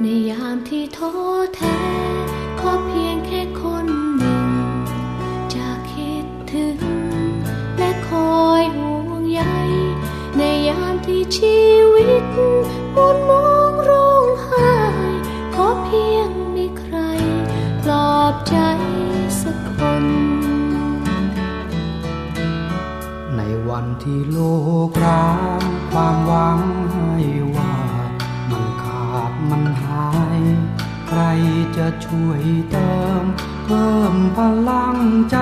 ในยามที่ท้อแท้ขอเพียงแค่คนหนึ่งจะคิดถึงและคอยห่วงใยในยามที่ชีวิตมุนมองร้องไห้ขอเพียงมีใครปลอบใจสักคนในวันที่โลกร้างความหวังให้ว่ามันขาดมันหายใครจะช่วยเติมเพิ่มพลังใจ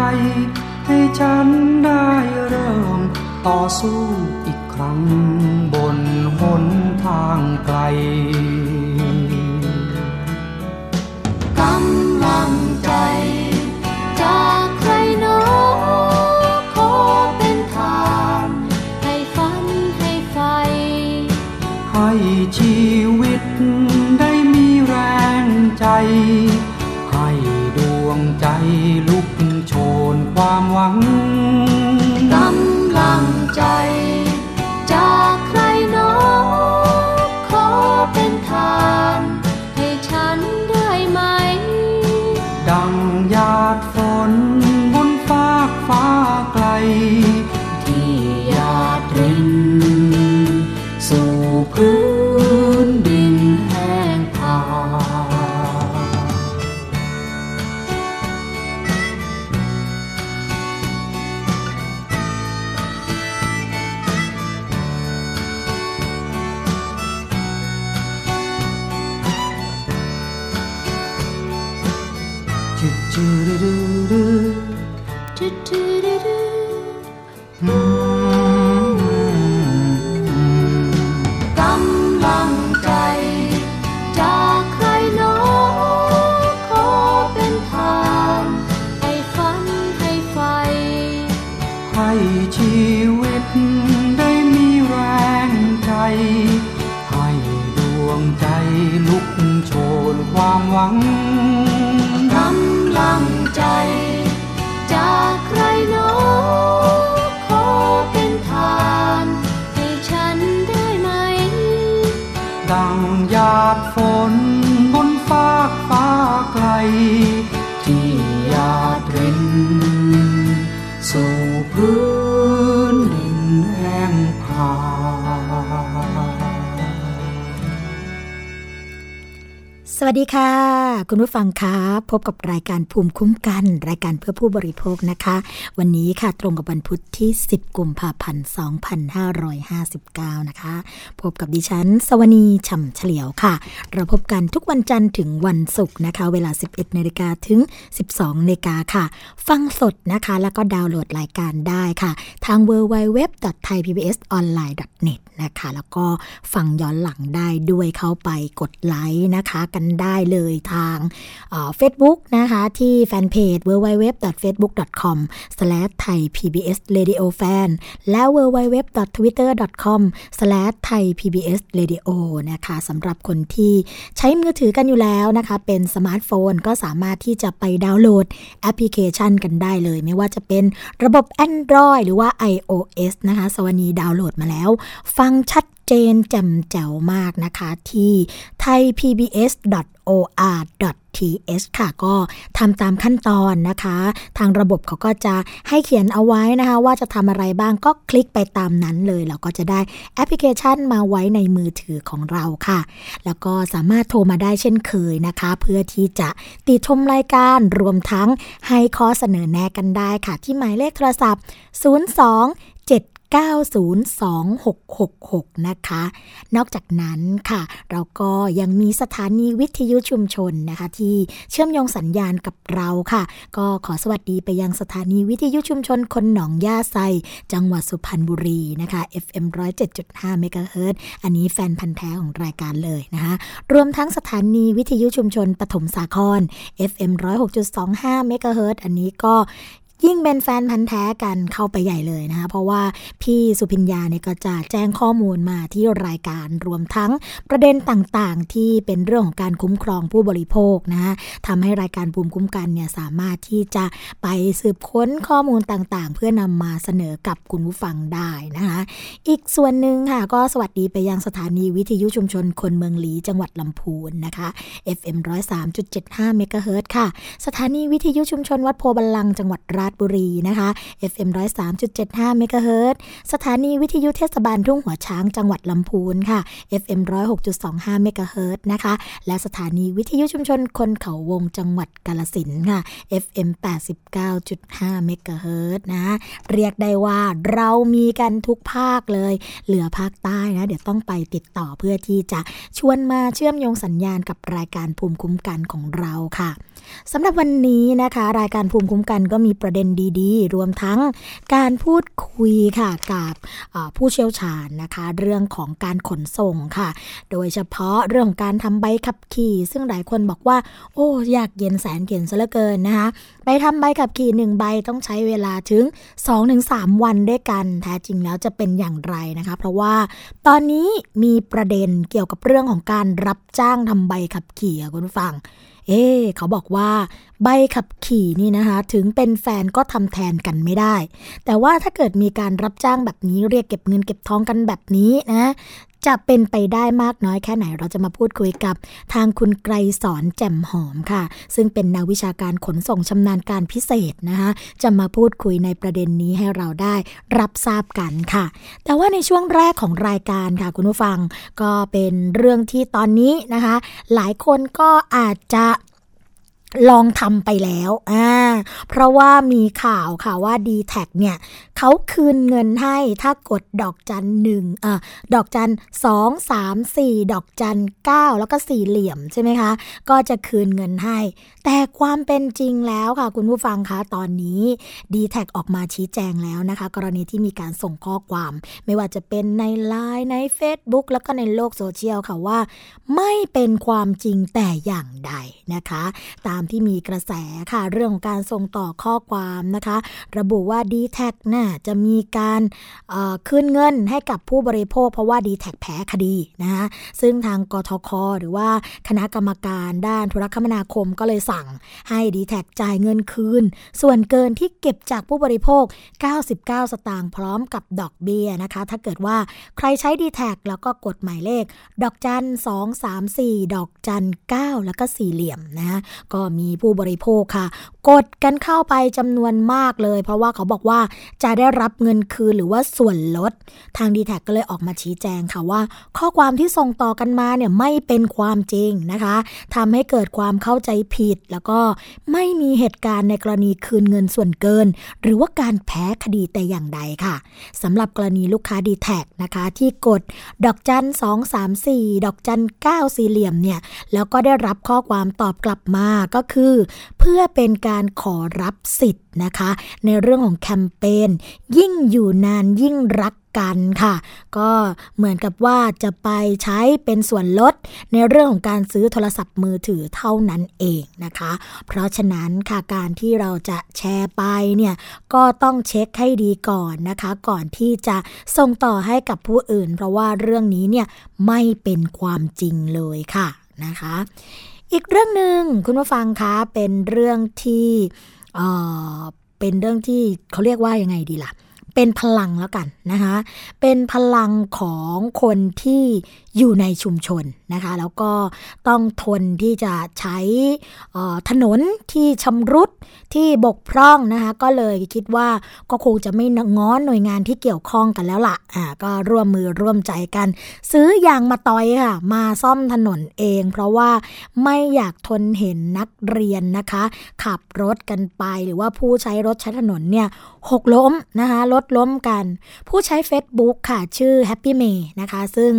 ให้ฉันได้เริ่มต่อสู้อีกครั้งบนหนทางไกลกำลังใจจากใครหนอขอเป็นทานให้ฝันให้ไฟให้ชีวิตได้มีแรงใจให้ดวงใจลุกโชนความหวังกำลังใจจากใครหนอขอเป็นทานให้ฉันได้ไหมดังหยาดฝนบนฟากฟ้าไกลที่หยาดรินสู่พื้นดินแห้งผากำลังใจจากใครหนอขอเป็นทางให้ฝันให้ไฟให้ชีวิตได้มีแรงใจให้ดวงใจลุกโชนความหวังกำลังใจจากใครหนอขอเป็นทานให้ฉันได้ไหมดังหยาดฝนบนฟากฟ้าไกลที่หยาดรินสู่พื้นดินแห้งผาสวัสดีค่ะคุณผู้ฟังคะพบกับรายการภูมิคุ้มกันรายการเพื่อผู้บริโภคนะคะวันนี้ค่ะตรงกับวันพุธที่10กุมภาพันธ์2559นะคะพบกับดิฉันสวนีฉ่ำเฉลียวค่ะเราพบกันทุกวันจันทร์ถึงวันศุกร์นะคะเวลา 11:00 นถึง 12:00 นค่ะฟังสดนะคะแล้วก็ดาวน์โหลดรายการได้ค่ะทาง www.thaipbsonline.net นะคะแล้วก็ฟังย้อนหลังได้ด้วยเข้าไปกดไลค์นะคะกันได้เลยทางFacebook นะคะที่แฟนเพจ www.facebook.com/thaipbsradiofan และ www.twitter.com/thaipbsradio นะคะสำหรับคนที่ใช้มือถือกันอยู่แล้วนะคะเป็นสมาร์ทโฟนก็สามารถที่จะไปดาวน์โหลดแอปพลิเคชันกันได้เลยไม่ว่าจะเป็นระบบ Android หรือว่า iOS นะคะสวนีดาวน์โหลดมาแล้วฟังชัดเจนแจ่มแจ๋วมากนะคะที่ thaipbs.or.th ค่ะก็ทำตามขั้นตอนนะคะทางระบบเขาก็จะให้เขียนเอาไว้นะคะว่าจะทำอะไรบ้างก็คลิกไปตามนั้นเลยเราก็จะได้แอปพลิเคชันมาไว้ในมือถือของเราค่ะแล้วก็สามารถโทรมาได้เช่นเคยนะคะเพื่อที่จะติชมรายการรวมทั้งให้ข้อเสนอแนะกันได้ค่ะที่หมายเลขโทรศัพท์ 02 902-666นะคะนอกจากนั้นค่ะเราก็ยังมีสถานีวิทยุชุมชนนะคะที่เชื่อมโยงสัญญาณกับเราค่ะก็ขอสวัสดีไปยังสถานีวิทยุชุมชนคนหนองย่าไซจังหวัดสุพรรณบุรีนะคะ FM 107.5 เมกะเฮิรตซ์อันนี้แฟนพันธุ์แท้ของรายการเลยนะคะรวมทั้งสถานีวิทยุชุมชนปฐมสาคร FM 106.25 เมกะเฮิรตซ์อันนี้ก็ยิ่งเป็นแฟนพันธุ์แท้กันเข้าไปใหญ่เลยนะคะเพราะว่าพี่สุพิญญาเนี่ยก็จะแจ้งข้อมูลมาที่รายการรวมทั้งประเด็นต่างๆที่เป็นเรื่องของการคุ้มครองผู้บริโภคนะคะทำให้รายการภูมิคุ้มกันเนี่ยสามารถที่จะไปสืบค้นข้อมูลต่างๆเพื่อนำมาเสนอกับคุณผู้ฟังได้นะคะอีกส่วนหนึ่งค่ะก็สวัสดีไปยังสถานีวิทยุชุมชนคนเมืองหลีจังหวัดลำพูนนะคะ FM 103.75 เมกะเฮิรตซ์ค่ะสถานีวิทยุชุมชนวัดโพบัลลังก์จังหวัดบุรีนะคะ FM 103.75 เมกะเฮิรตซ์สถานีวิทยุเทศบาลทุ่งหัวช้างจังหวัดลำพูนค่ะ FM 106.25 เมกะเฮิรตซ์นะคะและสถานีวิทยุชุมชนคนเขาวงจังหวัดกาฬสินธุ์ค่ะ FM 89.5 เมกะเฮิรตซ์นะเรียกได้ว่าเรามีกันทุกภาคเลยเหลือภาคใต้นะเดี๋ยวต้องไปติดต่อเพื่อที่จะชวนมาเชื่อมโยงสัญญาณกับรายการภูมิคุ้มกันของเราค่ะสำหรับวันนี้นะคะรายการภูมิคุ้มกันก็มีประเด็นดีๆรวมทั้งการพูดคุยค่ะกับผู้เชี่ยวชาญนะคะเรื่องของการขนส่งค่ะโดยเฉพาะเรื่องของการทำใบขับขี่ซึ่งหลายคนบอกว่าโอ้ยากเย็นแสนเย็นซะเหลือเกินนะคะไปทำใบขับขี่1ใบต้องใช้เวลาถึง 2-3 วันด้วยกันแท้จริงแล้วจะเป็นอย่างไรนะคะเพราะว่าตอนนี้มีประเด็นเกี่ยวกับเรื่องของการรับจ้างทำใบขับขี่ค่ะคุณผู้ฟังเขาบอกว่าใบขับขี่นี่นะคะถึงเป็นแฟนก็ทำแทนกันไม่ได้แต่ว่าถ้าเกิดมีการรับจ้างแบบนี้เรียกเก็บเงินเก็บทองกันแบบนี้นะจะเป็นไปได้มากน้อยแค่ไหนเราจะมาพูดคุยกับทางคุณไกรสอนแจ่มหอมค่ะซึ่งเป็นนักวิชาการขนส่งชำนาญการพิเศษนะคะจะมาพูดคุยในประเด็นนี้ให้เราได้รับทราบกันค่ะแต่ว่าในช่วงแรกของรายการค่ะคุณผู้ฟังก็เป็นเรื่องที่ตอนนี้นะคะหลายคนก็อาจจะลองทำไปแล้วเพราะว่ามีข่าวค่ะว่า D-TAC เนี่ยเขาคืนเงินให้ถ้ากดดอกจัน1ดอกจัน2 3 4ดอกจัน9แล้วก็สี่เหลี่ยมใช่ไหมคะก็จะคืนเงินให้แต่ความเป็นจริงแล้วค่ะคุณผู้ฟังคะตอนนี้ D-TAC ออกมาชี้แจงแล้วนะคะกรณีที่มีการส่งข้อความไม่ว่าจะเป็นใน LINE ใน Facebook แล้วก็ในโลกโซเชียลค่ะว่าไม่เป็นความจริงแต่อย่างใดนะคะตามที่มีกระแสค่ะเรื่องของการส่งต่อข้อความนะคะระบุว่า D-TAC น่ะจะมีการคืนเงินให้กับผู้บริโภคเพราะว่า D-TAC แพ้คดีนะคะซึ่งทางกทค.หรือว่าคณะกรรมการด้านโทรคมนาคมก็เลยสั่งให้ D-TAC จ่ายเงินคืนส่วนเกินที่เก็บจากผู้บริโภค99สตางค์พร้อมกับดอกเบี้ยนะคะถ้าเกิดว่าใครใช้ D-TAC แล้วก็กดหมายเลขดอกจัน234ดอกจัน9แล้วก็สี่เหลี่ยมนะก็มีผู้บริโภคค่ะกดกันเข้าไปจำนวนมากเลยเพราะว่าเขาบอกว่าจะได้รับเงินคืนหรือว่าส่วนลดทาง D-TAC ก็เลยออกมาชี้แจงค่ะว่าข้อความที่ส่งต่อกันมาเนี่ยไม่เป็นความจริงนะคะทำให้เกิดความเข้าใจผิดแล้วก็ไม่มีเหตุการณ์ในกรณีคืนเงินส่วนเกินหรือว่าการแพ้คดีแต่อย่างใดค่ะสำหรับกรณีลูกค้า D-TAC นะคะที่กดดอกจัน234ดอกจัน9สี่เหลี่ยมเนี่ยแล้วก็ได้รับข้อความตอบกลับมาก็คือเพื่อเป็นการขอรับสิทธิ์นะคะในเรื่องของแคมเปญยิ่งอยู่นานยิ่งรักกันค่ะก็เหมือนกับว่าจะไปใช้เป็นส่วนลดในเรื่องของการซื้อโทรศัพท์มือถือเท่านั้นเองนะคะเพราะฉะนั้นค่ะการที่เราจะแชร์ไปเนี่ยก็ต้องเช็คให้ดีก่อนนะคะก่อนที่จะส่งต่อให้กับผู้อื่นเพราะว่าเรื่องนี้เนี่ยไม่เป็นความจริงเลยค่ะนะคะอีกเรื่องหนึ่งคุณผู้ฟังคะเป็นเรื่องที่เขาเรียกว่ายังไงดีล่ะเป็นพลังแล้วกันนะคะเป็นพลังของคนที่ อยู่ในชุมชนนะคะแล้วก็ต้องทนที่จะใช้ถนนที่ชำรุดที่บกพร่องนะคะก็เลยคิดว่าก็คงจะไม่ง้อหน่วยงานที่เกี่ยวข้องกันแล้วล่ะก็ร่วมมือร่วมใจกันซื้อยางมาตอยค่ะมาซ่อมถนนเองเพราะว่าไม่อยากทนเห็นนักเรียนนะคะขับรถกันไปหรือว่าผู้ใช้รถใช้ถนนเนี่ยหกล้มนะคะรถล้มกันผู้ใช้ Facebook ค่ะชื่อ Happy May นะคะซึ่ง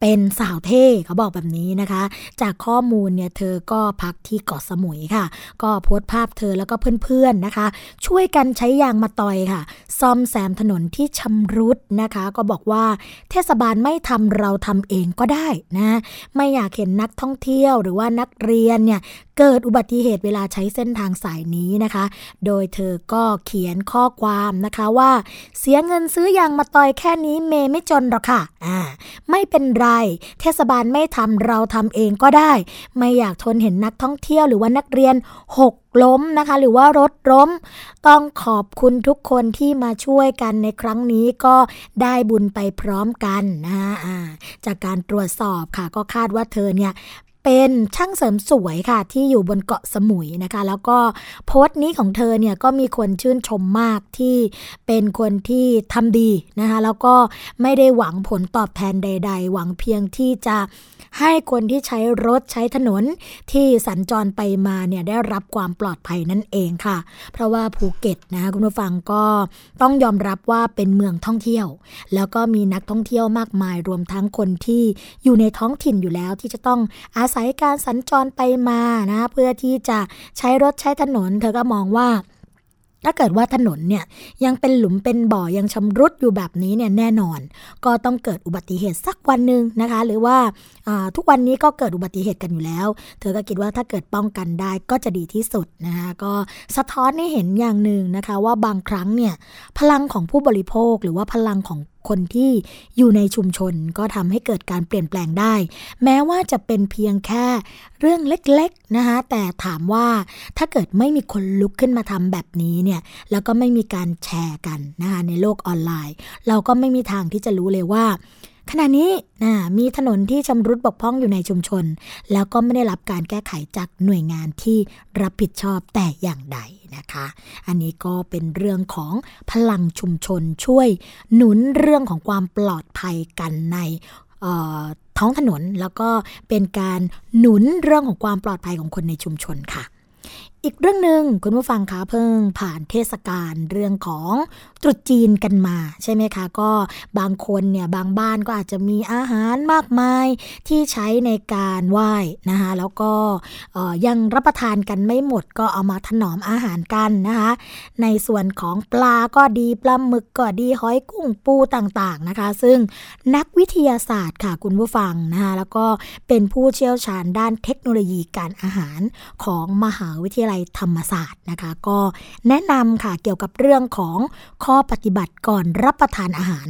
เป็นสาวเท่เขาบอกแบบนี้นะคะจากข้อมูลเนี่ยเธอก็พักที่เกาะสมุยค่ะก็โพสต์ภาพเธอแล้วก็เพื่อนๆนะคะช่วยกันใช้ยางมะตอยค่ะซ่อมแซมถนนที่ชำรุดนะคะก็บอกว่าเทศบาลไม่ทำเราทำเองก็ได้นะไม่อยากเห็นนักท่องเที่ยวหรือว่านักเรียนเนี่ยเกิดอุบัติเหตุเวลาใช้เส้นทางสายนี้นะคะโดยเธอก็เขียนข้อความนะคะว่าเสียเงินซื้อยางมะตอยแค่นี้เมไม่จนหรอกค่ะไม่เป็นไรเทศบาลไม่ทำเราทำเองก็ได้ไม่อยากทนเห็นนักท่องเที่ยวหรือว่านักเรียนหกล้มนะคะหรือว่ารถล้มต้องขอบคุณทุกคนที่มาช่วยกันในครั้งนี้ก็ได้บุญไปพร้อมกันนะคะจากการตรวจสอบค่ะก็คาดว่าเธอเนี่ยเป็นช่างเสริมสวยค่ะที่อยู่บนเกาะสมุยนะคะแล้วก็โพสต์นี้ของเธอเนี่ยก็มีคนชื่นชมมากที่เป็นคนที่ทำดีนะคะแล้วก็ไม่ได้หวังผลตอบแทนใดๆหวังเพียงที่จะให้คนที่ใช้รถใช้ถนนที่สัญจรไปมาเนี่ยได้รับความปลอดภัยนั่นเองค่ะเพราะว่าภูเก็ตนะคะคุณผู้ฟังก็ต้องยอมรับว่าเป็นเมืองท่องเที่ยวแล้วก็มีนักท่องเที่ยวมากมายรวมทั้งคนที่อยู่ในท้องถิ่นอยู่แล้วที่จะต้องอาศัยการสัญจรไปมานะเพื่อที่จะใช้รถใช้ถนนเธอก็มองว่าถ้าเกิดว่าถนนเนี่ยยังเป็นหลุมเป็นบ่อยังชำรุดอยู่แบบนี้เนี่ยแน่นอนก็ต้องเกิดอุบัติเหตุสักวันนึงนะคะหรือว่าทุกวันนี้ก็เกิดอุบัติเหตุกันอยู่แล้วเธอก็คิดว่าถ้าเกิดป้องกันได้ก็จะดีที่สุดนะคะก็สะท้อนให้เห็นอย่างนึงนะคะว่าบางครั้งเนี่ยพลังของผู้บริโภคหรือว่าพลังของคนที่อยู่ในชุมชนก็ทำให้เกิดการเปลี่ยนแปลงได้แม้ว่าจะเป็นเพียงแค่เรื่องเล็กๆนะคะแต่ถามว่าถ้าเกิดไม่มีคนลุกขึ้นมาทำแบบนี้เนี่ยแล้วก็ไม่มีการแชร์กันนะคะในโลกออนไลน์เราก็ไม่มีทางที่จะรู้เลยว่าขณะนี้มีถนนที่ชำรุดบกพร่องอยู่ในชุมชนแล้วก็ไม่ได้รับการแก้ไขจากหน่วยงานที่รับผิดชอบแต่อย่างใดนะคะอันนี้ก็เป็นเรื่องของพลังชุมชนช่วยหนุนเรื่องของความปลอดภัยกันในท้องถนนแล้วก็เป็นการหนุนเรื่องของความปลอดภัยของคนในชุมชนค่ะอีกเรื่องนึงคุณผู้ฟังคะเพิ่งผ่านเทศกาลเรื่องของตรุษจีนกันมาใช่ไหมคะก็บางคนเนี่ยบางบ้านก็อาจจะมีอาหารมากมายที่ใช้ในการไหว้นะคะแล้วก็ยังรับประทานกันไม่หมดก็เอามาถนอมอาหารกันนะคะในส่วนของปลาก็ดีปลาหมึกก็ดีหอยกุ้งปูต่างๆนะคะซึ่งนักวิทยาศาสตร์ค่ะคุณผู้ฟังนะคะแล้วก็เป็นผู้เชี่ยวชาญด้านเทคโนโลยีการอาหารของมหาวิทยาลัยธรรมศาสตร์นะคะก็แนะนำค่ะเกี่ยวกับเรื่องของข้อปฏิบัติก่อนรับประทานอาหาร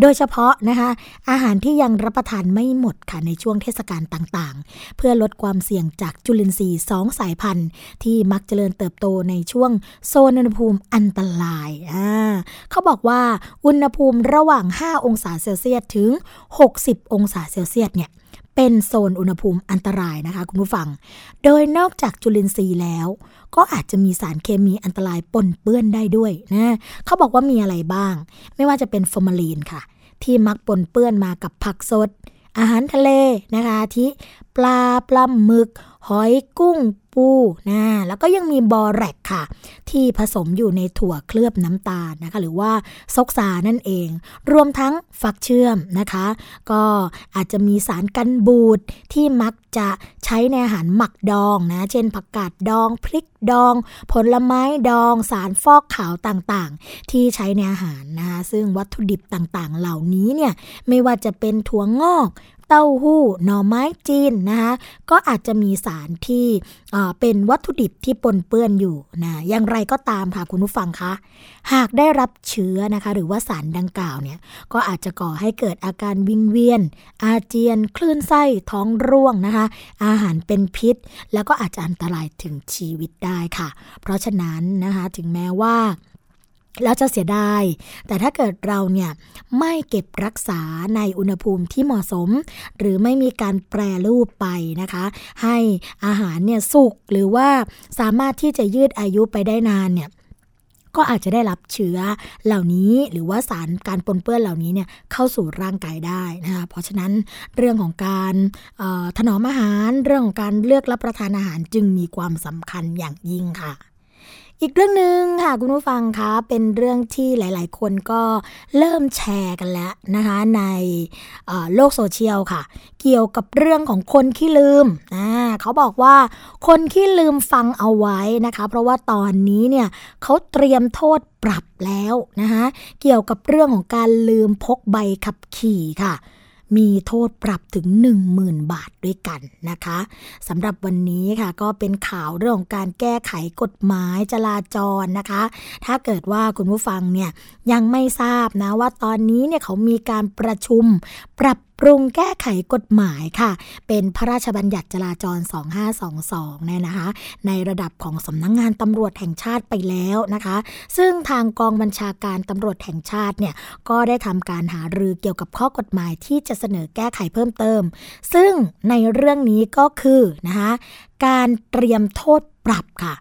โดยเฉพาะนะคะอาหารที่ยังรับประทานไม่หมดค่ะในช่วงเทศกาลต่างๆเพื่อลดความเสี่ยงจากจุลินทรีย์2สายพันธุ์ที่มักเจริญเติบโตในช่วงโซนอุณหภูมิอันตรายเขาบอกว่าอุณหภูมิระหว่าง5องศาเซลเซียสถึง60องศาเซลเซียสเนี่ยเป็นโซนอุณหภูมิอันตรายนะคะคุณผู้ฟังโดยนอกจากจุลินทรีย์แล้วก็อาจจะมีสารเคมีอันตรายปนเปื้อนได้ด้วยนะเขาบอกว่ามีอะไรบ้างไม่ว่าจะเป็นฟอร์มาลีนค่ะที่มักปนเปื้อนมากับผักสดอาหารทะเลนะคะที่ปลาหมึกหอยกุ้งปูนะแล้วก็ยังมีบอแรกค่ะที่ผสมอยู่ในถั่วเคลือบน้ำตาลนะคะหรือว่าซกซานั่นเองรวมทั้งฟักเชื่อมนะคะก็อาจจะมีสารกันบูดที่มักจะใช้ในอาหารหมักดองนะเช่นผักกาดดองพริกดองผลไม้ดองสารฟอกขาวต่างๆที่ใช้ในอาหารนะคะซึ่งวัตถุดิบต่างๆเหล่านี้เนี่ยไม่ว่าจะเป็นถั่วงอกเต้าหู้หน่อไม้จีนนะคะก็อาจจะมีสารที่เป็นวัตถุดิบที่ปนเปื้อนอยู่นะอย่างไรก็ตามค่ะคุณผู้ฟังคะหากได้รับเชื้อนะคะหรือว่าสารดังกล่าวเนี่ยก็อาจจะก่อให้เกิดอาการวิงเวียนอาเจียนคลื่นไส้ท้องร่วงนะคะอาหารเป็นพิษแล้วก็อาจจะอันตรายถึงชีวิตได้ค่ะเพราะฉะนั้นนะคะถึงแม้ว่า แล้วจะเสียดายแต่ถ้าเกิดเราเนี่ยไม่เก็บรักษาในอุณหภูมิที่เหมาะสมหรือไม่มีการแปรรูปไปนะคะให้อาหารเนี่ยสุกหรือว่าสามารถที่จะยืดอายุไปได้นานเนี่ยก็อาจจะได้รับเชื้อเหล่านี้หรือว่าสารการปนเปื้อนเหล่านี้เนี่ยเข้าสู่ร่างกายได้นะคะเพราะฉะนั้นเรื่องของการถนอมอาหารเรื่องของการเลือกรับประทานอาหารจึงมีความสำคัญอย่างยิ่งค่ะอีกเรื่องนึงค่ะคุณผู้ฟังคะเป็นเรื่องที่หลายๆคนก็เริ่มแชร์กันแล้วนะคะในโลกโซเชียลค่ะเกี่ยวกับเรื่องของคนขี้ลืมเขาบอกว่าคนขี้ลืมฟังเอาไว้นะคะเพราะว่าตอนนี้เนี่ยเขาเตรียมโทษปรับแล้วนะคะเกี่ยวกับเรื่องของการลืมพกใบขับขี่ค่ะมีโทษปรับถึง 10,000 บาทด้วยกันนะคะสำหรับวันนี้ค่ะก็เป็นข่าวเรื่องของการแก้ไขกฎหมายจราจรนะคะถ้าเกิดว่าคุณผู้ฟังเนี่ยยังไม่ทราบนะว่าตอนนี้เนี่ยเขามีการประชุมปรับปรุงแก้ไขกฎหมายค่ะเป็นพระราชบัญญัติจราจร 2522 เนี่ยนะคะในระดับของสำนักงานตำรวจแห่งชาติไปแล้วนะคะซึ่งทางกองบัญชาการตำรวจแห่งชาติเนี่ยก็ได้ทำการหารือเกี่ยวกับข้อกฎหมายที่จะเสนอแก้ไขเพิ่มเติมซึ่งในเรื่องนี้ก็คือนะคะการเตรียมโทษปรับค่ะ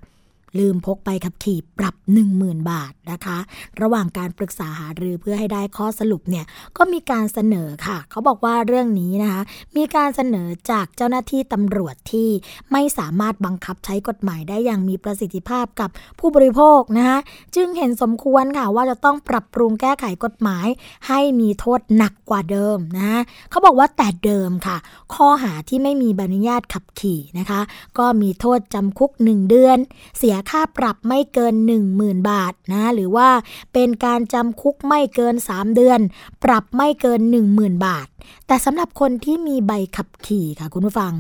ลืมพกใบขับขี่ปรับ 10,000 บาทนะคะระหว่างการปรึกษาหารือเพื่อให้ได้ข้อสรุปเนี่ยก็มีการเสนอค่ะเขาบอกว่าเรื่องนี้นะคะมีการเสนอจากเจ้าหน้าที่ตำรวจที่ไม่สามารถบังคับใช้กฎหมายได้อย่างมีประสิทธิภาพกับผู้บริโภคนะคะจึงเห็นสมควรค่ะว่าจะต้องปรับปรุงแก้ไขกฎหมายให้มีโทษหนักกว่าเดิมนะเขาบอกว่าแต่เดิมค่ะข้อหาที่ไม่มีใบอนุญาตขับขี่นะคะก็มีโทษจำคุก1เดือนเสียค่าปรับไม่เกิน 10,000 บาทนะหรือว่าเป็นการจำคุกไม่เกิน3เดือนปรับไม่เกิน 10,000 บาทแต่สำหรับคนที่มีใบขับขี่ค่ะคุณผู้ฟัง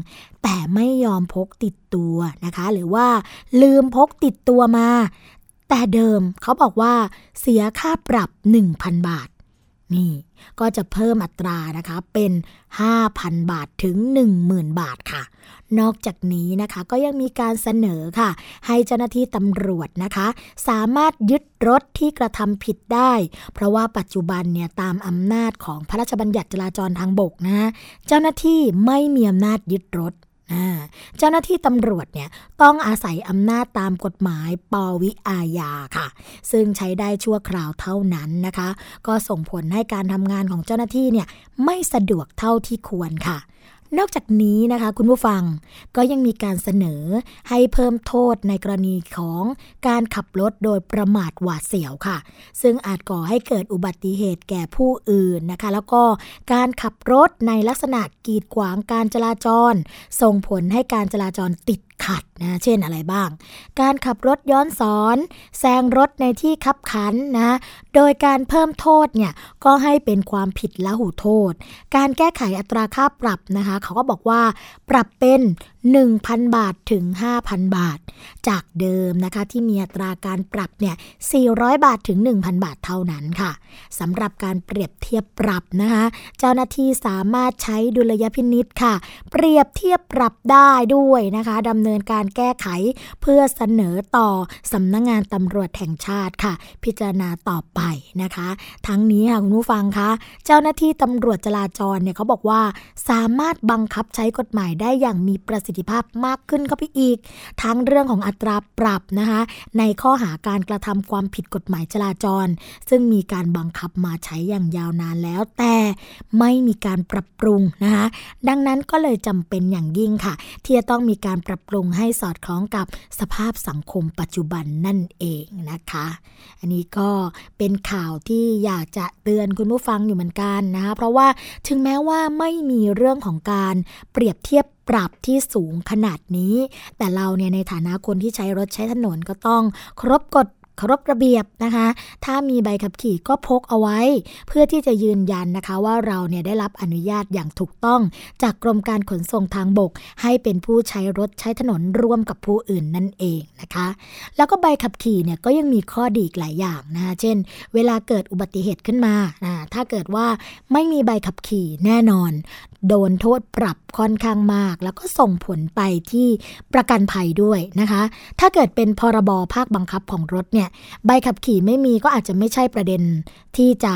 แต่ไม่ยอมพกติดตัวนะคะหรือว่าลืมพกติดตัวมาแต่เดิมเขาบอกว่าเสียค่าปรับ 1,000 บาทนี่ก็จะเพิ่มอัตรานะคะเป็น 5,000 บาทถึง 10,000 บาทค่ะนอกจากนี้นะคะก็ยังมีการเสนอค่ะให้เจ้าหน้าที่ตำรวจนะคะสามารถยึดรถที่กระทำผิดได้เพราะว่าปัจจุบันเนี่ยตามอำนาจของพระราชบัญญัติจราจรทางบกนะเจ้าหน้าที่ไม่มีอำนาจยึดรถเจ้าหน้าที่ตำรวจเนี่ยต้องอาศัยอำนาจตามกฎหมายปวิอาญาค่ะซึ่งใช้ได้ชั่วคราวเท่านั้นนะคะก็ส่งผลให้การทำงานของเจ้าหน้าที่เนี่ยไม่สะดวกเท่าที่ควรค่ะนอกจากนี้นะคะคุณผู้ฟังก็ยังมีการเสนอให้เพิ่มโทษในกรณีของการขับรถโดยประมาทหวาดเสียวค่ะซึ่งอาจก่อให้เกิดอุบัติเหตุแก่ผู้อื่นนะคะแล้วก็การขับรถในลักษณะกีดขวางการจราจรส่งผลให้การจราจรติดขัดนะเช่นอะไรบ้างการขับรถย้อนสอนแซงรถในที่คับขันนะโดยการเพิ่มโทษเนี่ยก็ให้เป็นความผิดละหูโทษการแก้ไขอัตราค่าปรับนะคะเขาก็บอกว่าปรับเป็น 1,000 บาทถึง 5,000 บาทจากเดิมนะคะที่มีอัตราการปรับเนี่ย400บาทถึง 1,000 บาทเท่านั้นค่ะสำหรับการเปรียบเทียบปรับนะคะเจ้าหน้าที่สามารถใช้ดุลยพินิจค่ะเปรียบเทียบปรับได้ด้วยนะคะดำเนินการแก้ไขเพื่อเสนอต่อสำนักงานตำรวจแห่งชาติค่ะพิจารณาต่อไปนะคะทั้งนี้ค่ะคุณผู้ฟังคะเจ้าหน้าที่ตำรวจจราจรเนี่ยเขาบอกว่าสามารถบังคับใช้กฎหมายได้อย่างมีประสิทธิภาพมากขึ้นเข้าไปอีกทั้งเรื่องของอัตราปรับนะคะในข้อหาการกระทำความผิดกฎหมายจราจรซึ่งมีการบังคับมาใช้อย่างยาวนานแล้วแต่ไม่มีการปรับปรุงนะคะดังนั้นก็เลยจำเป็นอย่างยิ่งค่ะที่จะต้องมีการปรับปรุงให้สอดคล้องกับสภาพสังคมปัจจุบันนั่นเองนะคะอันนี้ก็เป็นข่าวที่อยากจะเตือนคุณผู้ฟังอยู่เหมือนกันนะคะเพราะว่าถึงแม้ว่าไม่มีเรื่องของการเปรียบเทียบปรับที่สูงขนาดนี้แต่เราเนี่ยในฐานะคนที่ใช้รถใช้ถนนก็ต้องเคารพระเบียบนะคะถ้ามีใบขับขี่ก็พกเอาไว้เพื่อที่จะยืนยันนะคะว่าเราเนี่ยได้รับอนุญาตอย่างถูกต้องจากกรมการขนส่งทางบกให้เป็นผู้ใช้รถใช้ถนนร่วมกับผู้อื่นนั่นเองนะคะแล้วก็ใบขับขี่เนี่ยก็ยังมีข้อดีอีกหลายอย่างนะคะเช่นเวลาเกิดอุบัติเหตุขึ้นมาถ้าเกิดว่าไม่มีใบขับขี่แน่นอน โดนโทษปรับค่อนข้างมากแล้วก็ส่งผลไปที่ประกันภัยด้วยนะคะถ้าเกิดเป็นพรบภาคบังคับของรถเนี่ยใบขับขี่ไม่มีก็อาจจะไม่ใช่ประเด็นที่จะ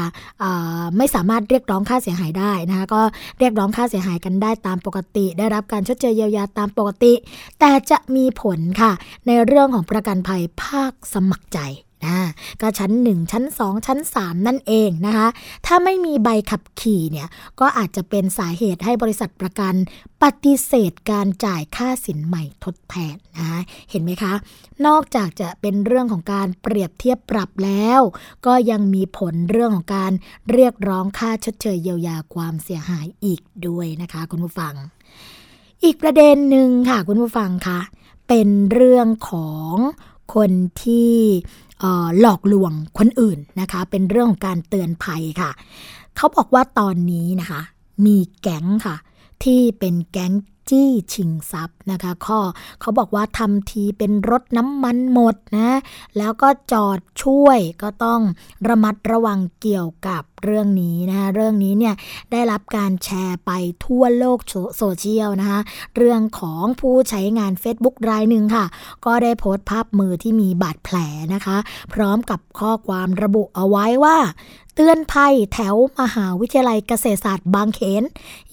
ไม่สามารถเรียกร้องค่าเสียหายได้นะคะก็เรียกร้องค่าเสียหายกันได้ตามปกติได้รับการชดเชยเยียวยาตามปกติแต่จะมีผลค่ะในเรื่องของประกันภัยภาคสมัครใจก็ชั้น1ชั้น2ชั้น3นั่นเองนะคะถ้าไม่มีใบขับขี่เนี่ยก็อาจจะเป็นสาเหตุให้บริษัทประกันปฏิเสธการจ่ายค่าสินใหม่ทดแทนนะเห็นไหมคะนอกจากจะเป็นเรื่องของการเปรียบเทียบปรับแล้วก็ยังมีผลเรื่องของการเรียกร้องค่าชดเชยเยียวยาความเสียหายอีกด้วยนะคะคุณผู้ฟังอีกประเด็นหนึ่งค่ะคุณผู้ฟังคะเป็นเรื่องของคนที่หลอกลวงคนอื่นนะคะเป็นเรื่องของการเตือนภัยค่ะเขาบอกว่าตอนนี้นะคะมีแก๊งค่ะที่เป็นแก๊งจี้ชิงทรัพย์นะคะเขาบอกว่าทำทีเป็นรถน้ำมันหมดนะแล้วก็จอดช่วยก็ต้องระมัดระวังเกี่ยวกับเรื่องนี้นะคะเรื่องนี้เนี่ยได้รับการแชร์ไปทั่วโลกโซเชียลนะคะเรื่องของผู้ใช้งาน Facebook รายหนึ่งค่ะก็ได้โพสต์ภาพมือที่มีบาดแผลนะคะพร้อมกับข้อความระบุเอาไว้ว่าเตือนภัยแถวมหาวิทยาลัยเกษตรศาสตร์บางเขน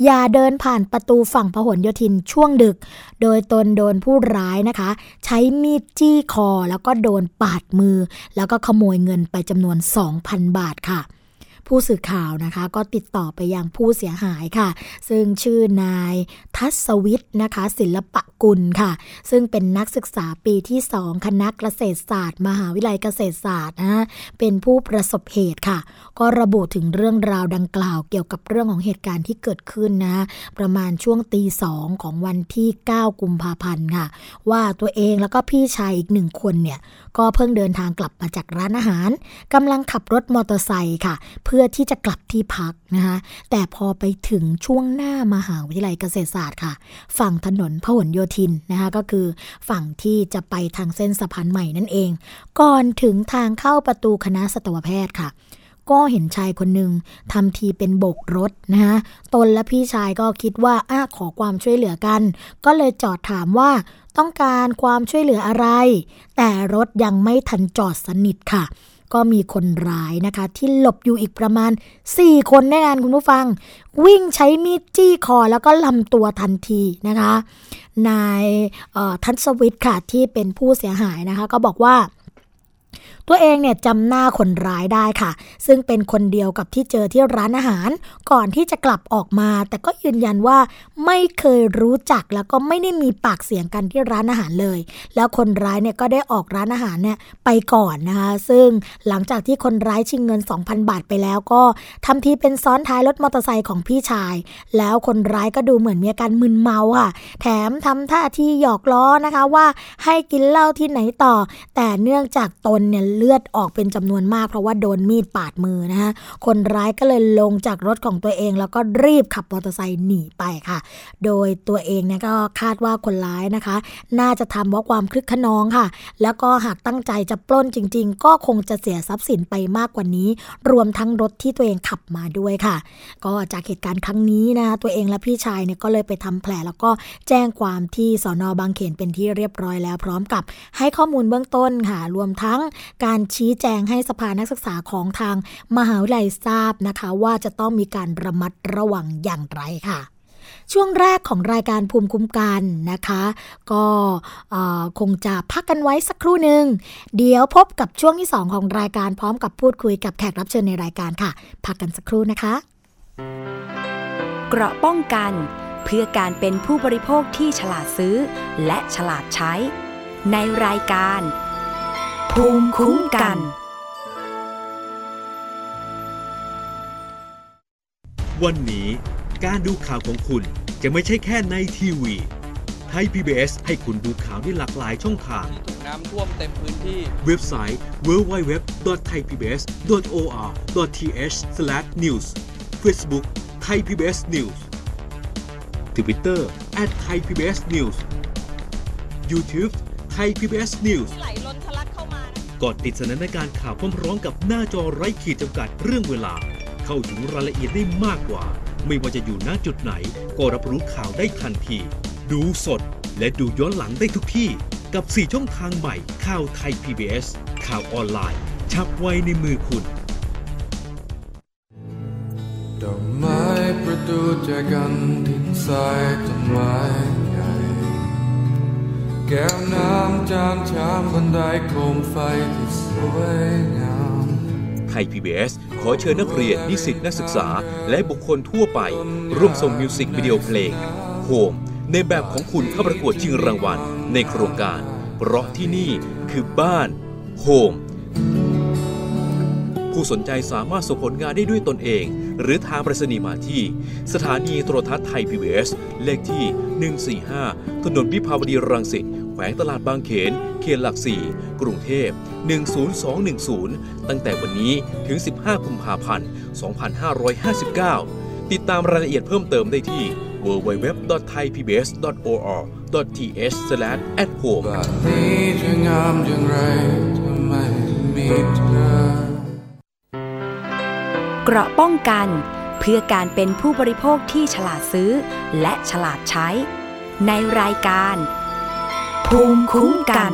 อย่าเดินผ่านประตูฝั่งพหลโยธินช่วงดึกโดยตนโดนผู้ร้ายนะคะใช้มีดจี้คอแล้วก็โดนปาดมือแล้วก็ขโมยเงินไปจำนวน 2,000 บาทค่ะผู้สื่อข่าวนะคะก็ติดต่อไปยังผู้เสียหายค่ะซึ่งชื่อนายทัศวิทย์นะคะศิลปกุลค่ะซึ่งเป็นนักศึกษาปีที่2คณะเกษตรศาสตร์มหาวิทยาลัยเกษตรศาสตร์นะเป็นผู้ประสบเหตุค่ะก็ระบุถึงเรื่องราวดังกล่าวเกี่ยวกับเรื่องของเหตุการณ์ที่เกิดขึ้นนะประมาณช่วง 2:00 น.ของวันที่9กุมภาพันธ์ค่ะว่าตัวเองแล้วก็พี่ชายอีก1คนเนี่ยก็เพิ่งเดินทางกลับมาจากร้านอาหารกำลังขับรถมอเตอร์ไซค์ค่ะเพื่อที่จะกลับที่พักนะคะแต่พอไปถึงช่วงหน้ามหาวิทยาลัยเกษตรศาสตร์ค่ะฝั่งถนนพหลโยธินนะคะก็คือฝั่งที่จะไปทางเส้นสะพานใหม่นั่นเองก่อนถึงทางเข้าประตูคณะสัตวแพทย์ค่ะก็เห็นชายคนหนึ่งทำทีเป็นโบกรถนะคะตนและพี่ชายก็คิดว่าขอความช่วยเหลือกันก็เลยจอดถามว่าต้องการความช่วยเหลืออะไรแต่รถยังไม่ทันจอดสนิทค่ะก็มีคนร้ายนะคะที่หลบอยู่อีกประมาณ4คนในงานคุณผู้ฟังวิ่งใช้มีดจี้คอแล้วก็ลำตัวทันทีนะคะนายทัศวิทย์ค่ะที่เป็นผู้เสียหายนะคะก็บอกว่าตัวเองเนี่ยจำหน้าคนร้ายได้ค่ะซึ่งเป็นคนเดียวกับที่เจอที่ร้านอาหารก่อนที่จะกลับออกมาแต่ก็ยืนยันว่าไม่เคยรู้จักแล้วก็ไม่ได้มีปากเสียงกันที่ร้านอาหารเลยแล้วคนร้ายเนี่ยก็ได้ออกร้านอาหารเนี่ยไปก่อนนะคะซึ่งหลังจากที่คนร้ายชิงเงิน 2,000 บาทไปแล้วก็ทำทีเป็นซ้อนท้ายรถมอเตอร์ไซค์ของพี่ชายแล้วคนร้ายก็ดูเหมือนมีอาการมึนเมาค่ะแถมทำท่าที่หยอกล้อนะคะว่าให้กินเหล้าที่ไหนต่อแต่เนื่องจากตนเนี่ยเลือดออกเป็นจำนวนมากเพราะว่าโดนมีดปาดมือนะคะคนร้ายก็เลยลงจากรถของตัวเองแล้วก็รีบขับมอเตอร์ไซค์หนีไปค่ะโดยตัวเองเนี่ยก็คาดว่าคนร้ายนะคะน่าจะทำเพราะความคึกขนองค่ะแล้วก็หากตั้งใจจะปล้นจริงๆก็คงจะเสียทรัพย์สินไปมากกว่านี้รวมทั้งรถที่ตัวเองขับมาด้วยค่ะก็จากเหตุการณ์ครั้งนี้นะคะตัวเองและพี่ชายเนี่ยก็เลยไปทำแผลแล้วก็แจ้งความที่สน.บางเขนเป็นที่เรียบร้อยแล้วพร้อมกับให้ข้อมูลเบื้องต้นค่ะรวมทั้งการชี้แจงให้สภานักศึกษาของทางมหาวิทยาลัยทราบนะคะว่าจะต้องมีการระมัดระวังอย่างไรค่ะช่วงแรกของรายการภูมิคุ้มกันนะคะก็คงจะพักกันไว้สักครู่หนึ่งเดี๋ยวพบกับช่วงที่2ของรายการพร้อมกับพูดคุยกับแขกรับเชิญในรายการค่ะพักกันสักครู่นะคะเกราะป้องกันเพื่อการเป็นผู้บริโภคที่ฉลาดซื้อและฉลาดใช้ในรายการภูมิคุ้มกันวันนี้การดูข่าวของคุณจะไม่ใช่แค่ในทีวีไทย PBS ให้คุณดูข่าวได้หลากหลายช่องทางถูกน้ำท่วมเต็มพื้นที่เว็บไซต์ www.thaipbs.or.th/news Facebook Thai PBS News Twitter @thaipbsnews YouTube Thai PBS Newsกดติดสนันในการข่าวพร้อมกับหน้าจอไร้ขีดจำกัดเรื่องเวลาเข้าถึงรายละเอียดได้มากกว่า ไม่ว่าจะอยู่ณจุดไหนก็รับรู้ข่าวได้ทันทีดูสดและดูย้อนหลังได้ทุกที่กับ4ช่องทางใหม่ข่าวไทย PBS ข่าวออนไลน์ฉับไวในมือคุณดอกไม้ประตูแจกันทิ้งสายต้นไม้ใหญ่แก้วน้ำจานชามบันไดโคมไฟที่สวยงามไทย PBS ขอเชิญนักเรียนนิสิตนักศึกษาและบุคคลทั่วไปร่วมส่งมิวสิกวิดีโอเพลงโฮมในแบบของคุณเข้าประกวดชิงรางวัลในโครงการเพราะที่นี่คือบ้านโฮมผู้สนใจสามารถส่งผลงานได้ด้วยตนเองหรือทางไปรษณีย์มาที่สถานีโทรทัศน์ไทย PBS เลขที่145ถนนวิภาวดีรังสิตแขวงตลาดบางเขนเขตหลัก4กรุงเทพ10210ตั้งแต่วันนี้ถึง15กุมภาพันธ์2559ติดตามรายละเอียดเพิ่มเติมได้ที่ www.thaipbs.or.th/@home เกราะป้องกันเพื่อการเป็นผู้บริโภคที่ฉลาดซื้อและฉลาดใช้ในรายการภูมิคุ้มกัน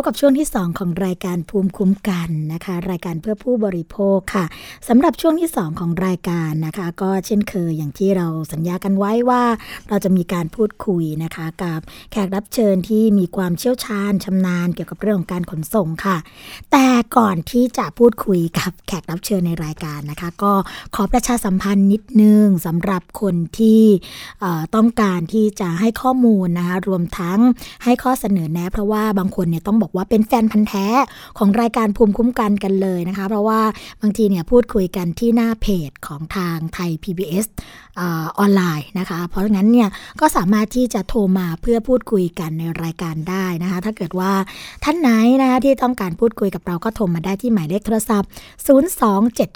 บกับช่วงที่2ของรายการภูมิคุ้มกันนะคะรายการเพื่อผู้บริโภคค่ะสำหรับช่วงที่2ของรายการนะคะก็เช่นเคยอย่างที่เราสัญญากันไว้ว่าเราจะมีการพูดคุยนะคะกับแขกรับเชิญที่มีความเชี่ยวชาญชำนาญเกี่ยวกับเรื่องของการขนส่งค่ะแต่ก่อนที่จะพูดคุยกับแขกรับเชิญในรายการนะคะก็ขอประชาสัมพันธ์นิดนึงสำหรับคนที่ต้องการที่จะให้ข้อมูลนะคะรวมทั้งให้ข้อเสนอแนะเพราะว่าบางคนเนี่ยต้องบอกว่าเป็นแฟนพันธุ์แท้ของรายการภูมิคุ้มกันกันเลยนะคะเพราะว่าบางทีเนี่ยพูดคุยกันที่หน้าเพจของทางไทย PBS ออนไลน์นะคะเพราะงั้นเนี่ยก็สามารถที่จะโทรมาเพื่อพูดคุยกันในรายการได้นะคะถ้าเกิดว่าท่านไหนนะคะที่ต้องการพูดคุยกับเราก็โทรมาได้ที่หมายเลขโทรศัพท์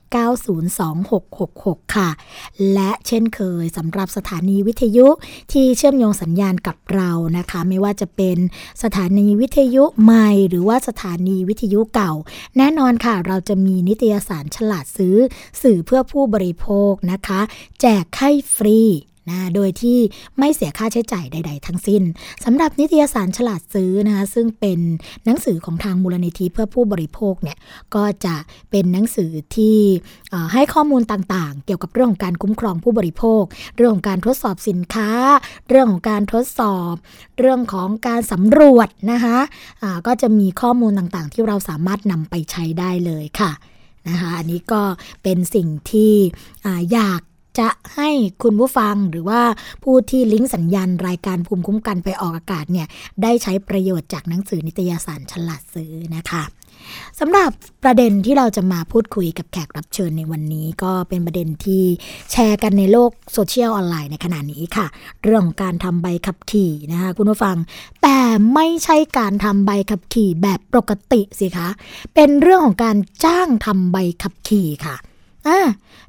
027902666ค่ะและเช่นเคยสำหรับสถานีวิทยุที่เชื่อมโยงสัญญาณกับเรานะคะไม่ว่าจะเป็นสถานีวิทยุใหม่หรือว่าสถานีวิทยุเก่าแน่นอนค่ะเราจะมีนิตยสารฉลาดซื้อสื่อเพื่อผู้บริโภคนะคะแจกให้ฟรีนะโดยที่ไม่เสียค่าใช้จ่ายใดๆทั้งสิ้นสำหรับนิตยสารฉลาดซื้อนะคะซึ่งเป็นหนังสือของทางมูลนิธิเพื่อผู้บริโภคเนี่ยก็จะเป็นหนังสือที่ให้ข้อมูลต่างๆเกี่ยวกับเรื่องของการคุ้มครองผู้บริโภคเรื่องของการทดสอบสินค้าเรื่องของการทดสอบเรื่องของการสำรวจนะคะก็จะมีข้อมูลต่างๆที่เราสามารถนำไปใช้ได้เลยค่ะนะคะอันนี้ก็เป็นสิ่งที่อยากจะให้คุณผู้ฟังหรือว่าผู้ที่ลิงก์สัญญาณรายการภูมิคุ้มกันไปออกอากาศเนี่ยได้ใช้ประโยชน์จากหนังสือนิตยสารฉลาดซื้อนะคะสำหรับประเด็นที่เราจะมาพูดคุยกับแขกรับเชิญในวันนี้ก็เป็นประเด็นที่แชร์กันในโลกโซเชียลออนไลน์ในขณะนี้ค่ะเรื่องของการทำใบขับขี่นะคะคุณผู้ฟังแต่ไม่ใช่การทำใบขับขี่แบบปกติสิคะเป็นเรื่องของการจ้างทำใบขับขี่ค่ะ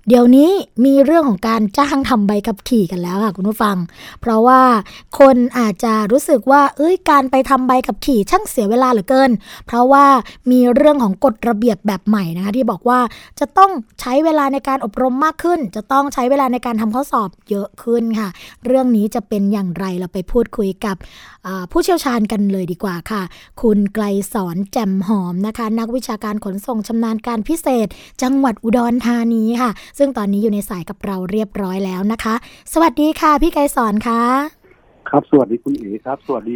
เดี๋ยวนี้มีเรื่องของการจ้างทำใบขับขี่กันแล้วค่ะคุณผู้ฟังเพราะว่าคนอาจจะรู้สึกว่าการไปทำใบขับขี่ช่างเสียเวลาเหลือเกินเพราะว่ามีเรื่องของกฎระเบียบแบบใหม่นะคะที่บอกว่าจะต้องใช้เวลาในการอบรมมากขึ้นจะต้องใช้เวลาในการทำข้อสอบเยอะขึ้นค่ะเรื่องนี้จะเป็นอย่างไรเราไปพูดคุยกับผู้เชี่ยวชาญกันเลยดีกว่าค่ะคุณไกลสอนแจ่มหอมนะคะนักวิชาการขนส่งชำนาญการพิเศษจังหวัดอุดรธานีค่ะซึ่งตอนนี้อยู่ในสายกับเราเรียบร้อยแล้วนะคะสวัสดีค่ะพี่ไกลสอนค่ะครับสวัสดีคุณเอ๋ครับสวัสดี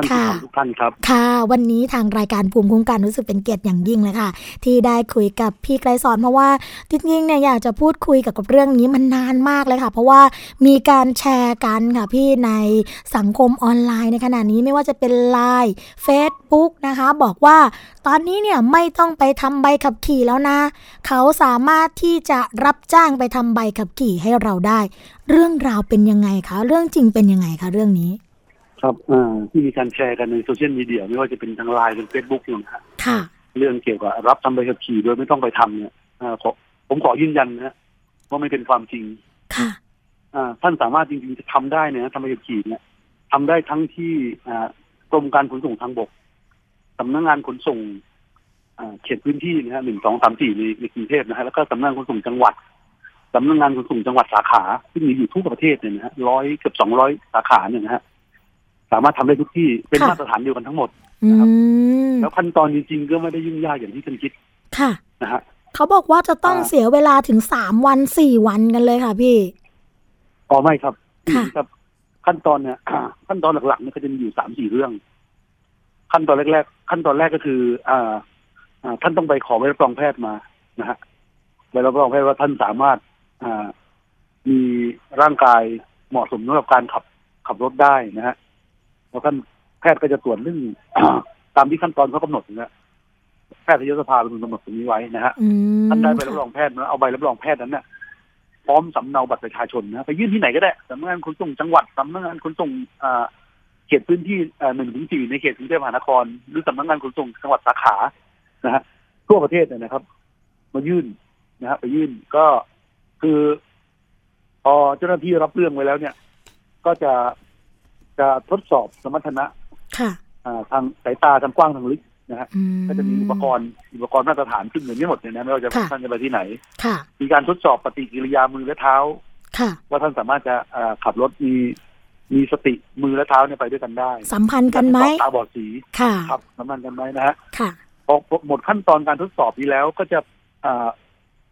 ท่านผู้ชมทุกท่านครับค่ะวันนี้ทางรายการภูมิคุ้มกันรู้สึกเป็นเกียรติอย่างยิ่งเลยค่ะที่ได้คุยกับพี่ไกลสอนเพราะว่าจริงๆเนี่ยอยากจะพูดคุยกับเรื่องนี้มันนานมากเลยค่ะเพราะว่ามีการแชร์กันค่ะพี่ในสังคมออนไลน์ในขณะนี้ไม่ว่าจะเป็น LINE Facebook นะคะบอกว่าตอนนี้เนี่ยไม่ต้องไปทำใบขับขี่แล้วนะเขาสามารถที่จะรับจ้างไปทำใบขับขี่ให้เราได้เรื่องราวเป็นยังไงคะเรื่องจริงเป็นยังไงคะเรื่องนี้ครับที่มีการแชร์กันในโซเชียลมีเดียไม่ว่าจะเป็นทาง LINE หรือ Facebook นะฮะค่ะเรื่องเกี่ยวกับรับทำใบขับขี่โดยไม่ต้องไปทำเนี่ยผมขอยืนยันนะว่าไม่เป็นความจริงค่ะท่านสามารถจริงๆจะทำได้เนี่ยทำใบขับขี่เนี่ยทำได้ทั้งที่กรมการขนส่งทางบกสำนักงานขนส่งเขตพื้นที่นะฮะ1 2 3 4ในกรุงเทพนะฮะแล้วก็สำนักงานขนส่งจังหวัดสำนักงานขนส่งจังหวัดสาขาที่มีอยู่ทั่วประเทศเนี่ยนะฮะ100เกือบ200สาขาเนี่ยนะฮะสามารถทำได้ทุกที่เป็นมาตรฐานเดียวกันทั้งหมดนะครับแล้วขั้นตอนจริงๆก็ไม่ได้ยุ่งยากอย่างที่ท่านคิดค่ะนะฮะเขาบอกว่าจะต้องเสียเวลาถึง3วัน4วันกันเลยค่ะพี่อ๋อไม่ครับครับขั้นตอนเนี่ยขั้นตอนหลักๆเนี่ยก็จะมีอยู่ 3-4 เรื่องขั้นตอนแรกๆขั้นตอนแรกก็คือท่านต้องไปขอใบรับรองแพทย์มานะฮะใบรับรองแพทย์ว่าท่านสามารถมีร่างกายเหมาะสมสำหรับการขับรถได้นะฮะแล้วท่านแพทย์ก็จะตรวจเรื่อง ตามที่ขั้นตอนเขากำหนดนะแพทยสภาเป็นคนกำหนดตรงนี้ไว้นะฮะท่านได้ใบรับรองแพทย์นะเอาใบรับรองแพทย์นั้นเนี่ยพร้อมสำเนาบัตรประชาชนนะไปยื่นที่ไหนก็ได้สำนักงานขนส่งจังหวัดสำนักงานขนส่งเขตพื้นที่1-4ในเขตกรุงเทพมหานครหรือสำนักงานขนส่งจังหวัดสาขานะฮะทั่วประเทศเนี่ยนะครับมายื่นนะฮะไปยื่นก็คือพอเจ้าหน้าที่รับเรื่องไว้แล้วเนี่ยก็จะทดสอบสมรรถนะค่ะทางสายตาทางกว้างทางลึกนะฮะก็จะมีอุปกรณ์มาตรฐานขึ้นเหมือนกันหมดเลยนะไม่ว่าจะท่านจะไปที่ไหนมีการทดสอบปฏิกิริยามือและเท้าว่าท่านสามารถจะขับรถมี มีสติมือและเท้าเนี่ยไปด้วยกันได้สัมพันธ์กันไหมตาบอดสีค่ะครับสัมพันธ์กันไหมนะฮะค่ะพอหมดขั้นตอนการทดสอบนี้แล้วก็จะ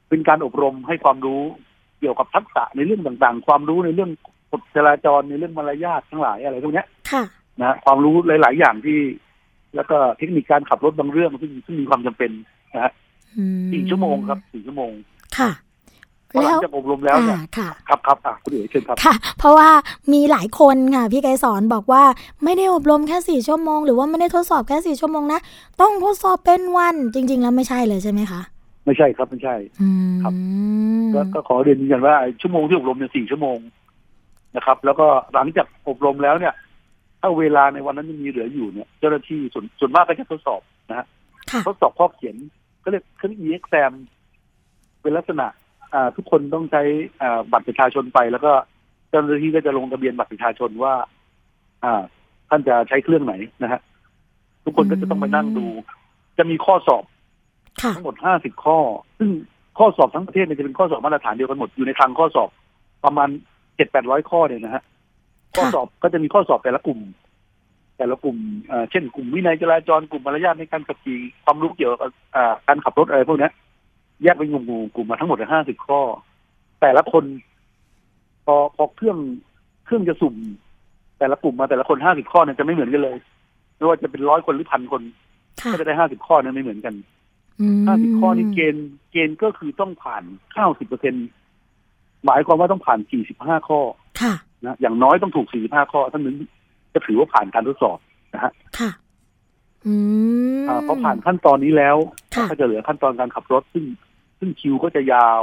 เป็นการอบรมให้ความรู้เกี่ยวกับทักษะในเรื่องต่างๆความรู้ในเรื่องกฎจราจรในเรื่องมารยาททั้งหลายอะไรพวกนี้ค่ะนะความรู้หลายๆอย่างที่แล้วก็เทคนิคการขับรถบางเรื่องซึ่งมีความจำเป็นนะฮะ4 ชั่วโมงครับ4 ชั่วโมงค่ะแล้วจะอบรมแล้วเนี่ยครับๆคุณเอ๋เชิญครับค่ะเพราะว่ามีหลายคนค่ะพี่ไกรสอนบอกว่าไม่ได้อบรมแค่4 ชั่วโมงหรือว่าไม่ได้ทดสอบแค่4 ชั่วโมงนะต้องทดสอบเป็นวันจริงๆแล้วไม่ใช่เลยใช่ไหมคะไม่ใช่ครับไม่ใช่ครับก็ขอเรียนยืนยันว่าชั่วโมงที่อบรมเนี่ย4 ชั่วโมงนะครับแล้วก็หลังจากอบรมแล้วเนี่ยถ้าเวลาในวันนั้นยังมีเหลืออยู่เนี่ยเจ้าหน้าที่ส่วนมากก็จะทดสอบนะฮะทดสอบข้อเขียนก็เรียกขึ้น EXAM เป็นลักษณะทุกคนต้องใช้บัตรประชาชนไปแล้วก็เจ้าหน้าที่ก็จะลงทะเบียนบัตรประชาชนว่าท่านจะใช้เครื่องไหนนะฮะทุกคนก็จะต้องไปนั่งดูจะมีข้อสอบทั้งหมด50 ข้อซึ่งข้อสอบทั้งประเทศเนี่ยจะเป็นข้อสอบมาตรฐานเดียวกันหมดอยู่ในคลังข้อสอบประมาณ 700-800 ข้อเนี่ยนะฮะข้อสอบก็จะมีข้อสอบแต่ละกลุ่มเช่นกลุ่มวินัยจราจรกลุ่มมารยาทในการขับขี่ความรู้เกี่ยวกับการขับรถอะไรพวกนี้แยกเป็นกลุ่มมาทั้งหมด50 ข้อแต่ละคนพอเครื่องจะสุ่มแต่ละกลุ่มมาแต่ละคน50 ข้อเนี่ยจะไม่เหมือนกันเลยไม่ว่าจะเป็น100 คนหรือ1,000 คนก็จะได้50 ข้อเนี่ยไม่เหมือนกัน50 ข้อนี่เกณฑ์ก็คือต้องผ่าน 90% หมายความว่าต้องผ่าน45 ข้อนะอย่างน้อยต้องถูก45 ข้อท่านนึงจะถือว่าผ่านการทดสอบนะฮะค่ะพอผ่านขั้นตอนนี้แล้วก็จะเหลือขั้นตอนการขับรถซึ่งคิวก็จะยาว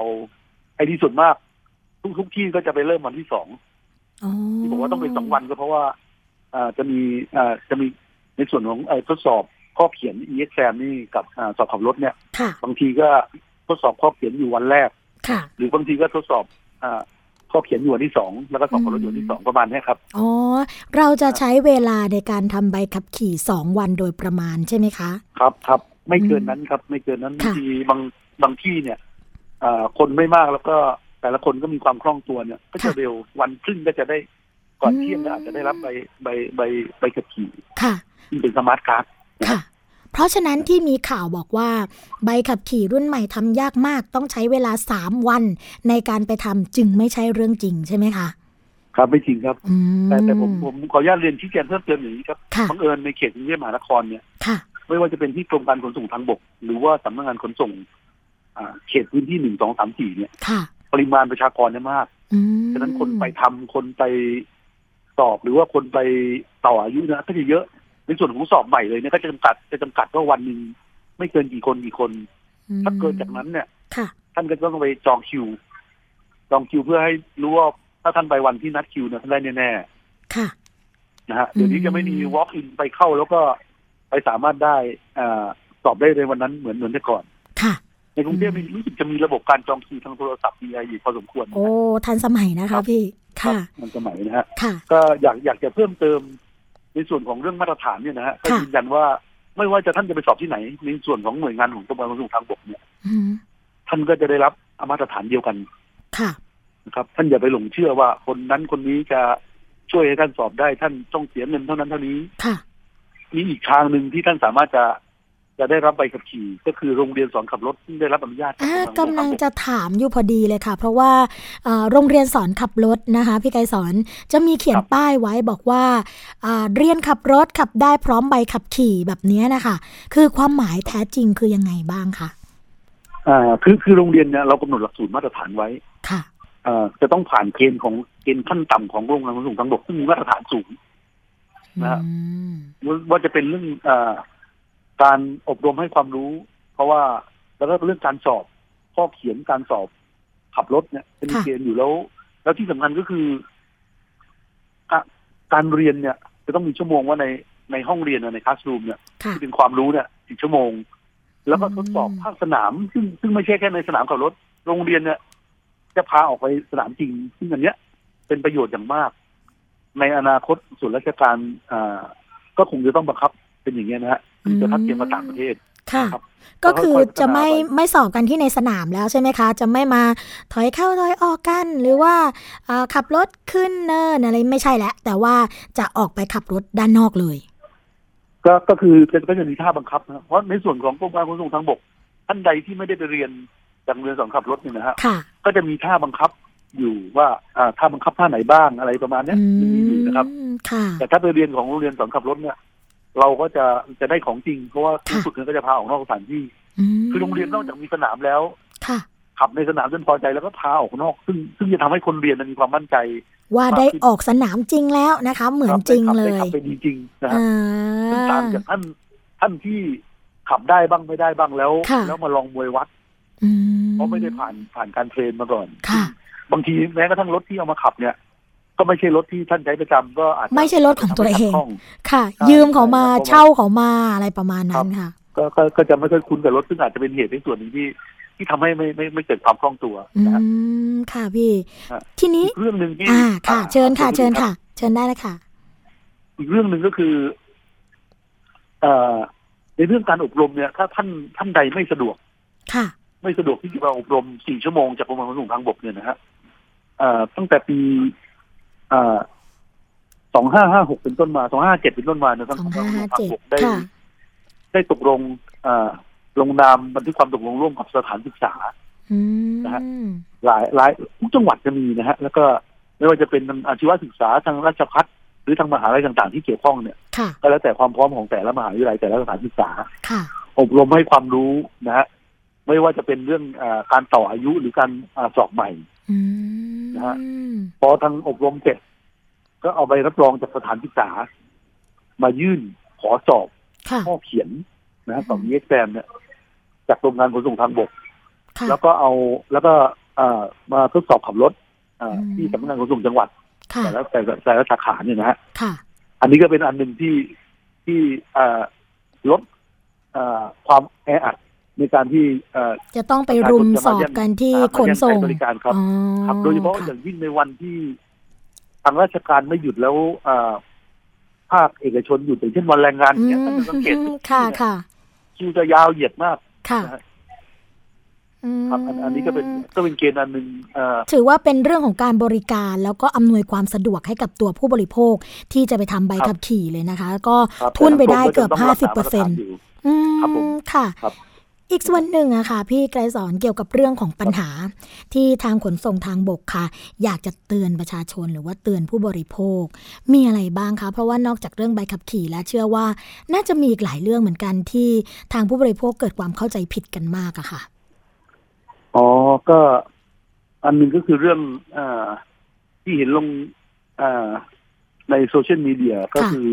ไอ้ที่สุดมากทุกที่ก็จะไปเริ่มวันที่2ที่บอกว่าต้องเป็น2 วันก็เพราะว่าจะมีในส่วนของทดสอบข้อเขียน EXAM นี่กับสอบขับรถเนี่ยบางทีก็ทดสอบข้อเขียนอยู่วันแรกหรือบางทีก็ทดสอบข้อเขียนอยู่วันที่2แล้วก็สอบขับรถอยู่วันที่2ประมาณนี้ครับอ๋อเราจะใช้เวลาในการทำใบขับขี่2 วันโดยประมาณใช่ไหมคะครับครับไม่เกินนั้นครับไม่เกินนั้นที่บางที่เนี่ยคนไม่มากแล้วก็แต่ละคนก็มีความคล่องตัวเนี่ยก็จะเร็ว1 วันครึ่งก็จะได้ก่อนเที่ยงก็อาจจะได้รับใบขับขี่ค่ะเป็นสมาร์ทการ์ดค่ะเพราะฉะนั้นที่มีข่าวบอกว่าใบขับขี่รุ่นใหม่ทำยากมากต้องใช้เวลา3 วันในการไปทำจึงไม่ใช่เรื่องจริงใช่ไหมคะครับไม่จริงครับแต่ผมขออนุญาตเรียนชี้แจงเพิ่มเติมอย่างนี้ครับบังเอิญในเขตกรุงเทพมหานครเนี่ยไม่ว่าจะเป็นที่กรมการขนส่งทางบกหรือว่าสำนักงานขนส่งเขตพื้นที่1, 2, 3, 4เนี่ยปริมาณประชากรเนี่ยมากฉะนั้นคนไปทำคนไปสอบหรือว่าคนไปต่ออายุนะก็จะเยอะในส่วนของสอบใหม่เลยเนี่ยก็จะจำกัดว่าวันหนึ่งไม่เกินกี่คนถ้าเกินจากนั้นเนี่ยท่านก็ต้องไปจองคิวเพื่อให้รู้ว่าถ้าท่านไปวันที่นัดคิวเนี่ยท่านได้แน่ๆนะฮะเดี๋ยวนี้จะไม่มี walk in ไปเข้าแล้วก็ไปสามารถได้สอบได้ในวันนั้นเหมือนแต่ก่อนในกรุงเทพมีรู้สึกจะมีระบบการจองคิวทางโทรศัพท์มีอยู่พอสมควรโอ้ทันสมัยนะคะพี่ค่ะทันสมัยนะฮะก็อยากจะเพิ่มเติมในส่วนของเรื่องมาตรฐานเนี่ยนะฮะก็ยืนยันว่าไม่ว่าจะท่านจะไปสอบที่ไหนในส่วนของหน่วยงานของกรมการขนส่งทางบกเนี่ยท่านก็จะได้รับมาตรฐานเดียวกันนะครับท่านอย่าไปหลงเชื่อว่าคนนั้นคนนี้จะช่วยให้ท่านสอบได้ท่านต้องเสียเงินเท่านั้นเท่านี้มีอีกทางนึงที่ท่านสามารถจะได้รับใบขับขี่ก็คือโรงเรียนสอนขับรถได้รับอนุญาตกำลังจะถามอยู่พอดีเลยค่ะเพราะว่าโรงเรียนสอนขับรถนะคะพี่ไกรสอนจะมีเขียนป้ายไว้บอกว่าเรียนขับรถขับได้พร้อมใบขับขี่แบบนี้นะคะคือความหมายแท้จริงคือยังไงบ้างคะคือโรงเรียนเนี่ยเรากำหนดหลักสูตรมาตรฐานไว้ค่ะจะต้องผ่านเกณฑ์ขั้นต่ำของกรมการขนส่งทางบกซึ่งมีมาตรฐานสูงนะว่าจะเป็นเรื่องการอบรมให้ความรู้เพราะว่าแล้วก็เรื่องการสอบข้อเขียนการสอบขับรถเนี่ยเป็นเกณฑ์อยู่แล้วที่สำคัญก็คือการเรียนเนี่ยจะต้องมีชั่วโมงว่าในห้องเรียนในคลาสรูมเนี่ยที่เป็นความรู้เนี่ย10 ชั่วโมงแล้วก็ทดสอบภาคสนามซึ่งไม่ใช่แค่ในสนามขับรถโรงเรียนเนี่ยจะพาออกไปสนามจริงซึ่งอันเนี้ยเป็นประโยชน์อย่างมากในอนาคตส่วนราชการก็คงจะต้องบังคับเป็นอย่างเงี้ยนะฮะจะทัดเทียมกับต่างประเทศ ค่ะก็คือจะไม่สอบกันที่ในสนามแล้วใช่ไหมคะจะไม่มาถอยเข้าถอยออกกันหรือว่าขับรถขึ้นเนินอะไรไม่ใช่แล้วแต่ว่าจะออกไปขับรถด้านนอกเลยก็คือก็จะมีท่าบังคับนะเพราะในส่วนของกรมการขนส่งทางบกท่านใดที่ไม่ได้ไปเรียนจากเรียนสอนขับรถเนี่ยนะฮะก็จะมีท่าบังคับอยู่ว่าท่าบังคับท่าไหนบ้างอะไรประมาณนี้มีนะครับแต่ถ้าไปเรียนของโรงเรียนสอนขับรถเนี่ยเราก็จะได้ของจริงเพราะว่าผู้ฝึกก็จะพาออกนอกสถานที่คือโรงเรียนนอกจากมีสนามแล้วขับในสนามจนพอใจแล้วก็พาออกนอกซึ่งจะทำให้คนเรียนมีความมั่นใจว่าได้ออกสนามจริงแล้วนะคะเหมือนจริงเลยขับไปจริงๆนะครับต่างจากท่านที่ขับได้บ้างไม่ได้บ้างแล้วมาลองมวยวัดเพราะไม่ได้ผ่านการเทรนมาก่อนบางทีแม้กระทั่งรถที่เอามาขับเนี่ยก็ไม่ใช่รถที่ท่านใช้ประจำก็อาจไม่ใช่รถของตัวเองค่ะยืมเขามาเช่าเขามาอะไรประมาณนั้นค่ะก็จะไม่ค่อยคุ้นกับรถซึ่งอาจจะเป็นเหตุในส่วนนี้ที่ทำให้ไม่เกิดความคล่องตัวนะค่ะพี่ทีนี้เรื่องนึงที่ค่ะเชิญค่ะเชิญค่ะเชิญได้เลยค่ะอีกเรื่องนึงก็คือในเรื่องการอบรมเนี่ยถ้าท่านใดไม่สะดวกค่ะไม่สะดวกที่จะมาอบรม4ชั่วโมงจากกรมการขนส่งทางบกเนี่ยนะฮะตั้งแต่ปี2556เป็นต้นมา2557เป็นต้นมาเนี่ยทางกรมการขนส่งทางบกได้ตกลงลงนามบันทึกความตกลงร่วมกับสถานศึกษานะฮะหลายทุกจังหวัดจะมีนะฮะแล้วก็ไม่ว่าจะเป็นอาชีวศึกษาทางราชภัฏหรือทางมหาวิทยาลัยต่างๆที่เกี่ยวข้องเนี่ยก็แล้วแต่ความพร้อมของแต่ละมหาวิทยาลัยแต่ละสถานศึกษาอบรมให้ความรู้นะฮะไม่ว่าจะเป็นเรื่องการต่ออายุหรือการสอบใหม่นะฮะพอทางอบรมเสร็จก็เอาใบรับรองจากสถานศึกษามายื่นขอสอบข้อเขียนนะฮะสอบเอ็กซามเนี่ยจากกรมการขนส่งทางบกแล้วก็มาทดสอบขับรถที่สำนักงานขนส่งจังหวัดแต่ละสาขาเนี่ยนะฮะอันนี้ก็เป็นอันหนึ่งที่ลดความแออัดในการที่จะต้องไปรุมสอบกันที่ขนส่งบริการครับโดยเฉพาะอย่างยิ่งในวันที่ทางราชการไม่หยุดแล้วภาคเอกชนหยุดอย่างเช่นวันแรงงานเนี่ยท่านสังเกตค่ะคิวจะยาวเหยียดมากค่ะครับอันนี้ก็เป็นเกณฑ์อันนึงถือว่าเป็นเรื่องของการบริการแล้วก็อำนวยความสะดวกให้กับตัวผู้บริโภคที่จะไปทำใบขับขี่เลยนะคะก็ทุ่นไปได้เกือบ 50% ครับผมค่ะอีกส่วนหนึ่งอะค่ะพี่ไกรสอนเกี่ยวกับเรื่องของปัญหาที่ทางขนส่งทางบกค่ะอยากจะเตือนประชาชนหรือว่าเตือนผู้บริโภคมีอะไรบ้างคะเพราะว่านอกจากเรื่องใบขับขี่แล้วเชื่อว่าน่าจะมีอีกหลายเรื่องเหมือนกันที่ทางผู้บริโภคเกิดความเข้าใจผิดกันมากอะค่ะอ๋อก็อันนึงก็คือเรื่องที่เห็นลงในโซเชียลมีเดียก็คือ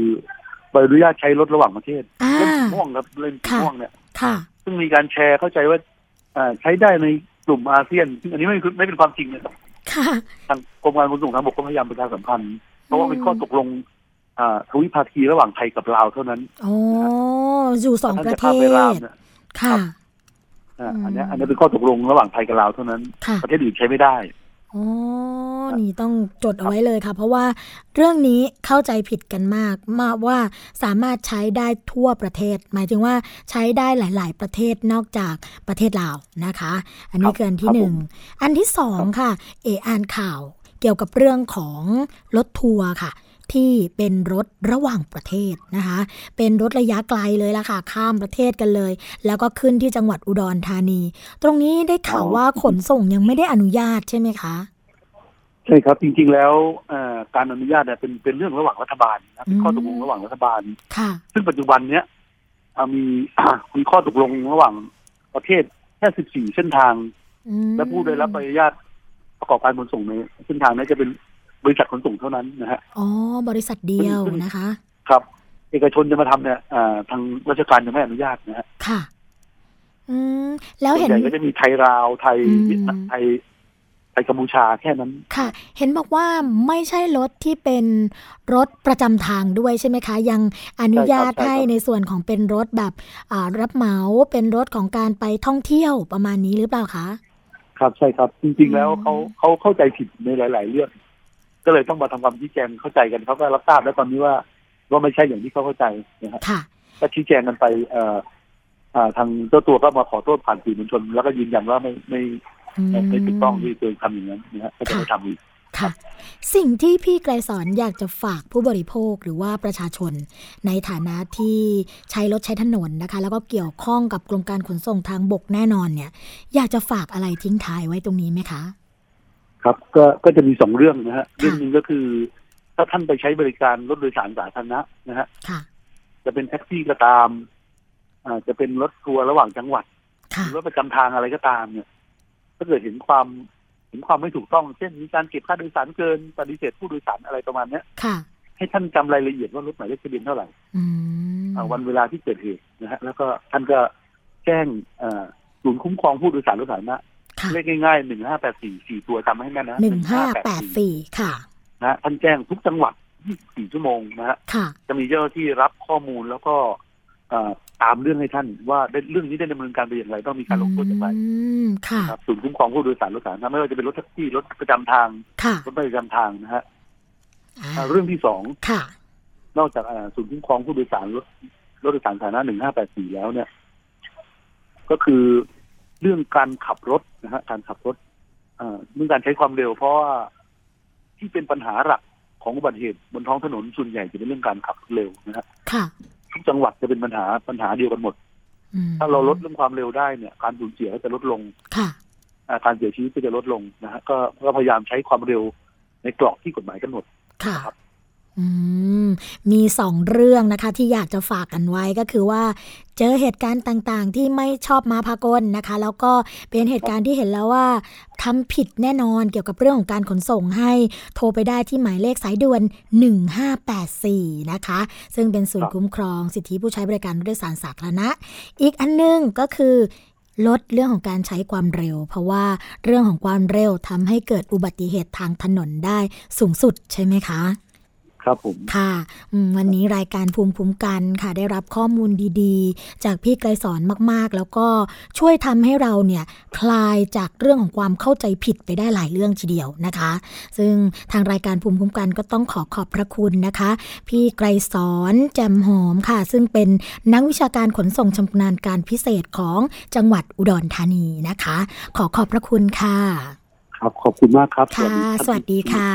ใบอนุญาตใช้รถระหว่างประเทศเล่นม่วงครับเล่นม่วงเนี่ยซึ่งมีการแชร์เข้าใจว่าใช้ได้ในกลุ่มอาเซียนซึ่งอันนี้ไม่เป็นความจริงนะครับทางกรมการขนส่งทางบกก็พยายามประชาสัมพันธ์เพราะว่าเป็นข้อตกลงทวิภาคีระหว่างไทยกับลาวเท่านั้นอ๋ออยู่สองประเทศค่ะอันนี้เป็นข้อตกลงระหว่างไทยกับลาวเท่านั้นประเทศอื่นใช้ไม่ได้อ๋อนี่ต้องจดเอาไว้เลยค่ะเพราะว่าเรื่องนี้เข้าใจผิดกันมากว่าสามารถใช้ได้ทั่วประเทศหมายถึงว่าใช้ได้หลายๆประเทศนอกจากประเทศลาวนะคะอันนี้คืออันที่1อันที่2ค่ะอ่านข่าวเกี่ยวกับเรื่องของรถทัวร์ค่ะที่เป็นรถระหว่างประเทศนะคะเป็นรถระยะไกลเลยล่ะค่ะข้ามประเทศกันเลยแล้วก็ขึ้นที่จังหวัดอุดรธานีตรงนี้ได้ข่าวว่าขนส่งยังไม่ได้อนุญาตใช่ไหมคะใช่ครับจริงๆแล้วการอนุญาตเนี่ยเป็นเรื่องระหว่างรัฐบาลนะเป็นข้อตกลงระหว่างรัฐบาลซึ่งปัจจุบันเนี้ยมีข้อตกลงระหว่างประเทศแค่14เส้นทางและผู้ได้รับอนุญาตประกอบการขนส่งในเส้นทางนั้นจะเป็นบริษัทขนส่งเท่านั้นนะฮะอ๋อบริษัทเดียวนะคะครับเอกชนจะมาทำเนี่ยทางราชการยังไม่อนุญาตนะฮะค่ะแล้วเห็นก็จะมีไทยลาวไทยกัมพูชาแค่นั้นค่ะเห็นบอกว่าไม่ใช่รถที่เป็นรถประจำทางด้วยใช่ไหมคะยังอนุญาตให้ในส่วนของเป็นรถแบบรับเหมาเป็นรถของการไปท่องเที่ยวประมาณนี้หรือเปล่าคะครับใช่ครับจริงๆแล้วเขาเข้าใจผิดในหลายๆเรื่องก็เลยต้องมาทำความชี้แจงเข้าใจกันเขาก็รับทราบแล้วตอนนี้ว่าไม่ใช่อย่างที่เขาเข้าใจนะครับก็ชี้แจงกันไป ทางเจ้าตัวก็มาขอโทษผ่านสื่อมวลชนแล้วก็ยืนยันว่าไม่ถูกต้องที่เคยทำอย่างนั้นนะฮะก็จะไม่ทำอีกค่ะสิ่งที่พี่ไกรสอนอยากจะฝากผู้บริโภคหรือว่าประชาชนในฐานะที่ใช้รถใช้ถนนนะคะแล้วก็เกี่ยวข้องกับกรมการขนส่งทางบกแน่นอนเนี่ยอยากจะฝากอะไรทิ้งท้ายไว้ตรงนี้ไหมคะครับก็จะมี2เรื่องนะฮะเรื่องนึงก็คือถ้าท่านไปใช้บริการรถโดยสารสาธารณะนะฮะค่ะจะเป็นแท็กซี่ก็ตามจะเป็นรถทัวร์ระหว่างจังหวัดรถประจำทางอะไรก็ตามเนี่ยถ้าเกิดเห็นความไม่ถูกต้องเช่นมีการเก็บค่าโดยสารเกินปฏิเสธผู้โดยสารอะไรประมาณนี้ให้ท่านจำรายละเอียดว่ารถหมายเลขทะเบียนเท่าไหร่วันเวลาที่เกิดเหตุนะฮะแล้วก็ท่านก็แจ้งศูนย์คุ้มครองผู้โดยสารรถสาธารณะเลขง่ายๆ1584 4ตัวจำให้แม่นะ1584ค่ะนะท่านแจ้งทุกจังหวัด24ชั่วโมงนะฮะจะมีเจ้าหน้าที่รับข้อมูลแล้วก็ตามเรื่องให้ท่านว่าเรื่องนี้ได้ดำเนินการไปอย่างไรต้องมีการลงโทษอย่างไรครับศูนย์คุ้มครองผู้โดยสารรถสาธารณะไม่ว่าจะเป็นรถแท็กซี่รถประจำทางรถประจำทางนะฮะเรื่องที่2นอกจากศูนย์คุ้มครองผู้โดยสารรถโดยสารสาธารณะ1584แล้วเนี่ยก็คือเรื่องการขับรถนะฮะการขับรถเรื่องการใช้ความเร็วเพราะว่าที่เป็นปัญหาหลักของอุบัติเหตุบนท้องถนนส่วนใหญ่จะเป็นเรื่องการขับเร็วนะฮะทุกจังหวัดจะเป็นปัญหาเดียวกันหมดถ้าเราลดเรื่องความเร็วได้เนี่ยการสูญเสียจะลดลงการเสียชีวิตก็จะลดลงนะฮะก็พยายามใช้ความเร็วในกรอบที่กฎหมายกำหนดครับมี2เรื่องนะคะที่อยากจะฝากกันไว้ก็คือว่าเจอเหตุการณ์ต่างๆที่ไม่ชอบมาพากลนะคะแล้วก็เป็นเหตุการณ์ที่เห็นแล้วว่าทำผิดแน่นอนเกี่ยวกับเรื่องของการขนส่งให้โทรไปได้ที่หมายเลขสายด่วน1584นะคะซึ่งเป็นศูนย์คุ้มครองสิทธิผู้ใช้บริการรถโดยสารสาธารณะอีกอันนึงก็คือลดเรื่องของการใช้ความเร็วเพราะว่าเรื่องของความเร็วทำให้เกิดอุบัติเหตุทางถนนได้สูงสุดใช่ไหมคะครับผมค่ะวันนี้รายการภูมิคุ้มกันค่ะได้รับข้อมูลดีๆจากพี่ไกรสอนมากๆแล้วก็ช่วยทำให้เราเนี่ยคลายจากเรื่องของความเข้าใจผิดไปได้หลายเรื่องทีเดียวนะคะซึ่งทางรายการภูมิคุ้มกันก็ต้องขอบพระคุณนะคะพี่ไกรสอนแจ่มหอมค่ะซึ่งเป็นนักวิชาการขนส่งชำนาญการพิเศษของจังหวัดอุดรธานีนะคะขอบพระคุณค่ะครับขอบคุณมากครับค่ะสวัสดีค่ะ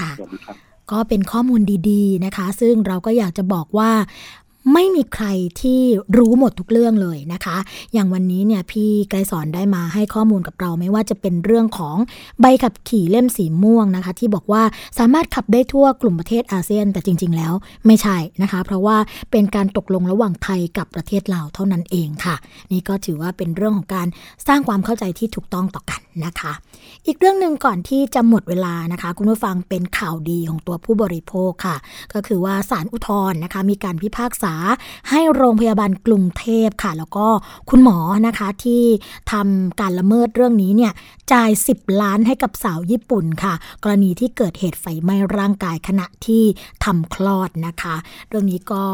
ค่ะสวัสดีครับก็เป็นข้อมูลดีๆนะคะซึ่งเราก็อยากจะบอกว่าไม่มีใครที่รู้หมดทุกเรื่องเลยนะคะอย่างวันนี้เนี่ยพี่ไกรสอนได้มาให้ข้อมูลกับเราไม่ว่าจะเป็นเรื่องของใบขับขี่เล่มสีม่วงนะคะที่บอกว่าสามารถขับได้ทั่วกลุ่มประเทศอาเซียนแต่จริงๆแล้วไม่ใช่นะคะเพราะว่าเป็นการตกลงระหว่างไทยกับประเทศลาวเท่านั้นเองค่ะนี่ก็ถือว่าเป็นเรื่องของการสร้างความเข้าใจที่ถูกต้องต่อกันนะคะอีกเรื่องนึงก่อนที่จะหมดเวลานะคะคุณผู้ฟังเป็นข่าวดีของตัวผู้บริโภคค่ะก็คือว่าศาลอุทธรณ์นะคะมีการพิพากษาให้โรงพยาบาลกรุงเทพค่ะแล้วก็คุณหมอนะคะที่ทำการละเมิดเรื่องนี้เนี่ยจ่าย10ล้านให้กับสาวญี่ปุ่นค่ะกรณีที่เกิดเหตุไฟไหม้ร่างกายขณะที่ทำคลอดนะคะเรื่องนี้ก็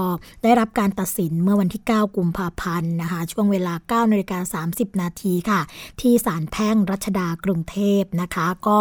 ได้รับการตัดสินเมื่อวันที่9กุมภาพันธ์นะคะช่วงเวลา 9:30 น.ค่ะที่ศาลแพ่งรัชดากรุงเทพนะคะก็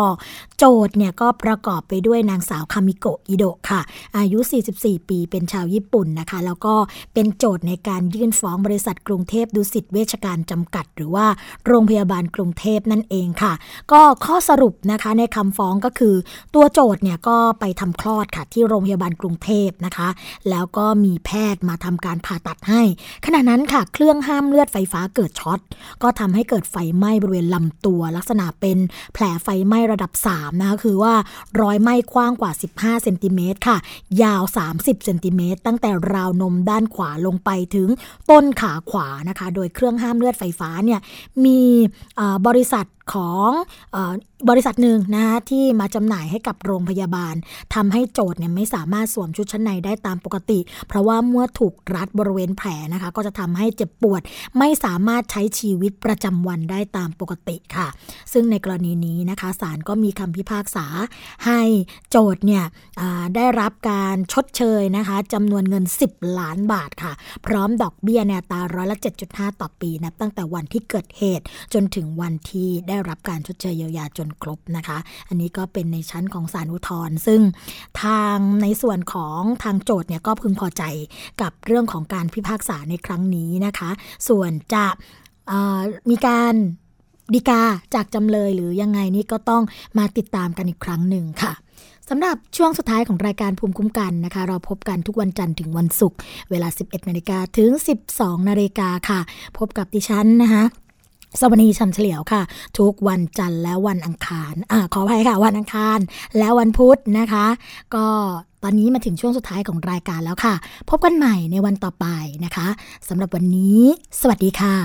โจทย์เนี่ยก็ประกอบไปด้วยนางสาวคามิโกะอิโดะค่ะอายุ44ปีเป็นชาวญี่ปุ่นนะคะแล้วก็เป็นโจทย์ในการยื่นฟ้องบริษัทกรุงเทพดุสิตเวชการจำกัดหรือว่าโรงพยาบาลกรุงเทพนั่นเองค่ะก็ข้อสรุปนะคะในคำฟ้องก็คือตัวโจทย์เนี่ยก็ไปทำคลอดค่ะที่โรงพยาบาลกรุงเทพนะคะแล้วก็มีแพทย์มาทำการผ่าตัดให้ขณะนั้นค่ะเครื่องห้ามเลือดไฟฟ้าเกิดช็อตก็ทำให้เกิดไฟไหม้บริเวณลำตัวลักษณะเป็นแผลไฟไหม้ระดับ3นะคะคือว่ารอยไหม้กว้างกว่า15เซนติเมตรค่ะยาว30เซนติเมตรตั้งแต่ราวนมด้านขวาลงไปถึงต้นขาขวานะคะโดยเครื่องห้ามเลือดไฟฟ้าเนี่ยมีบริษัทของบริษัทหนึ่งนะคะที่มาจำหน่ายให้กับโรงพยาบาลทำให้โจทย์เนี่ยไม่สามารถสวมชุดชั้นในได้ตามปกติเพราะว่าเมื่อถูกรัดบริเวณแผลนะคะก็จะทำให้เจ็บปวดไม่สามารถใช้ชีวิตประจำวันได้ตามปกติค่ะซึ่งในกรณีนี้นะคะศาลก็มีคำพิพากษาให้โจทย์เนี่ยได้รับการชดเชยนะคะจำนวนเงิน10ล้านบาทค่ะพร้อมดอกเบี้ยในอัตรา 7.5% ต่อปีนับตั้งแต่วันที่เกิดเหตุจนถึงวันที่ได้ รับการชดเชยเยียวยาจนครบนะคะอันนี้ก็เป็นในชั้นของศาลอุทธรณ์ซึ่งทางในส่วนของทางโจทก์เนี่ยก็พึงพอใจกับเรื่องของการพิพากษาในครั้งนี้นะคะส่วนจะมีการฎีกาจากจำเลยหรือยังไงนี่ก็ต้องมาติดตามกันอีกครั้งหนึ่งค่ะสำหรับช่วงสุดท้ายของรายการภูมิคุ้มกันนะคะเราพบกันทุกวันจันทร์ถึงวันศุกร์เวลา 11:00 นถึง 12:00 นค่ะพบกับดิฉันนะคะสวนีชำเฉลียวค่ะทุกวันจันทร์และวันอังคารขออภัยค่ะวันอังคารและวันพุธนะคะก็ตอนนี้มาถึงช่วงสุดท้ายของรายการแล้วค่ะพบกันใหม่ในวันต่อไปนะคะสำหรับวันนี้สวัสดีค่ะ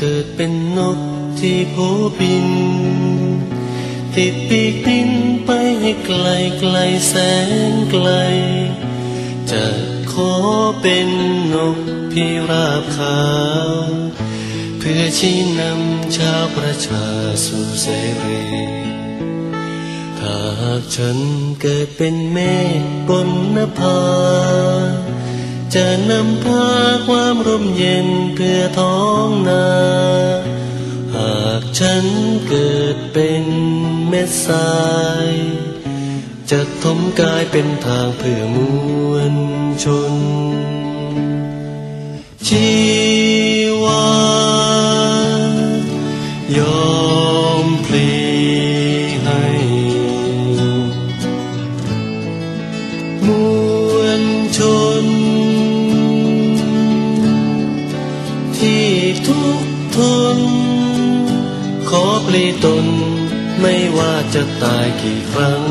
เกิดเป็นนกที่โผบินติดปีกบินไปให้ไกลไกลแสนไกลจะขอเป็นนกพิราบขาวเพื่อชี้นำชาวประชาสู่เสรีหากฉันเกิดเป็นเมฆบนนภาจะนำพาความร่มเย็นเพื่อท้องนาหากฉันเกิดเป็นเม็ดทรายจะถมกายเป็นทางเพื่อมวลชนชีวายอมพลีให้มวลชนขอปลีตนไม่ว่าจะตายกี่ครั้ง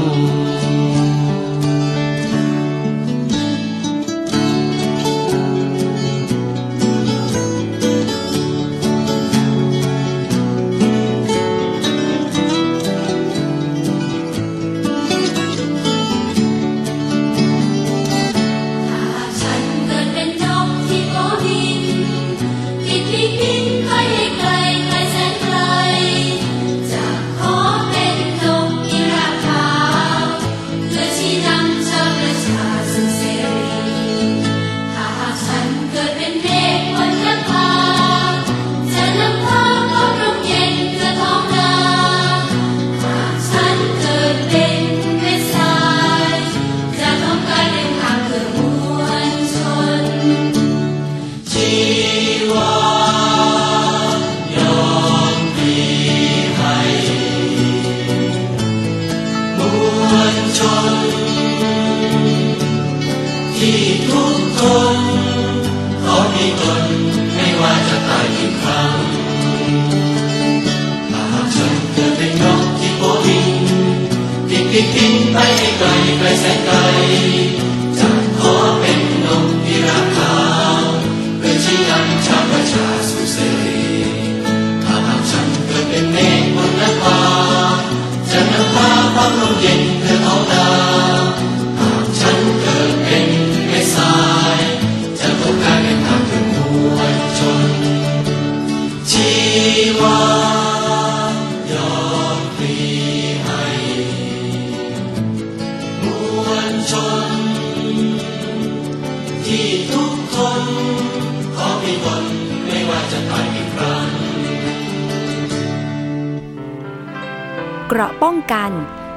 เกราะป้องกัน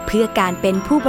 เพื่อการเป็นผู้บ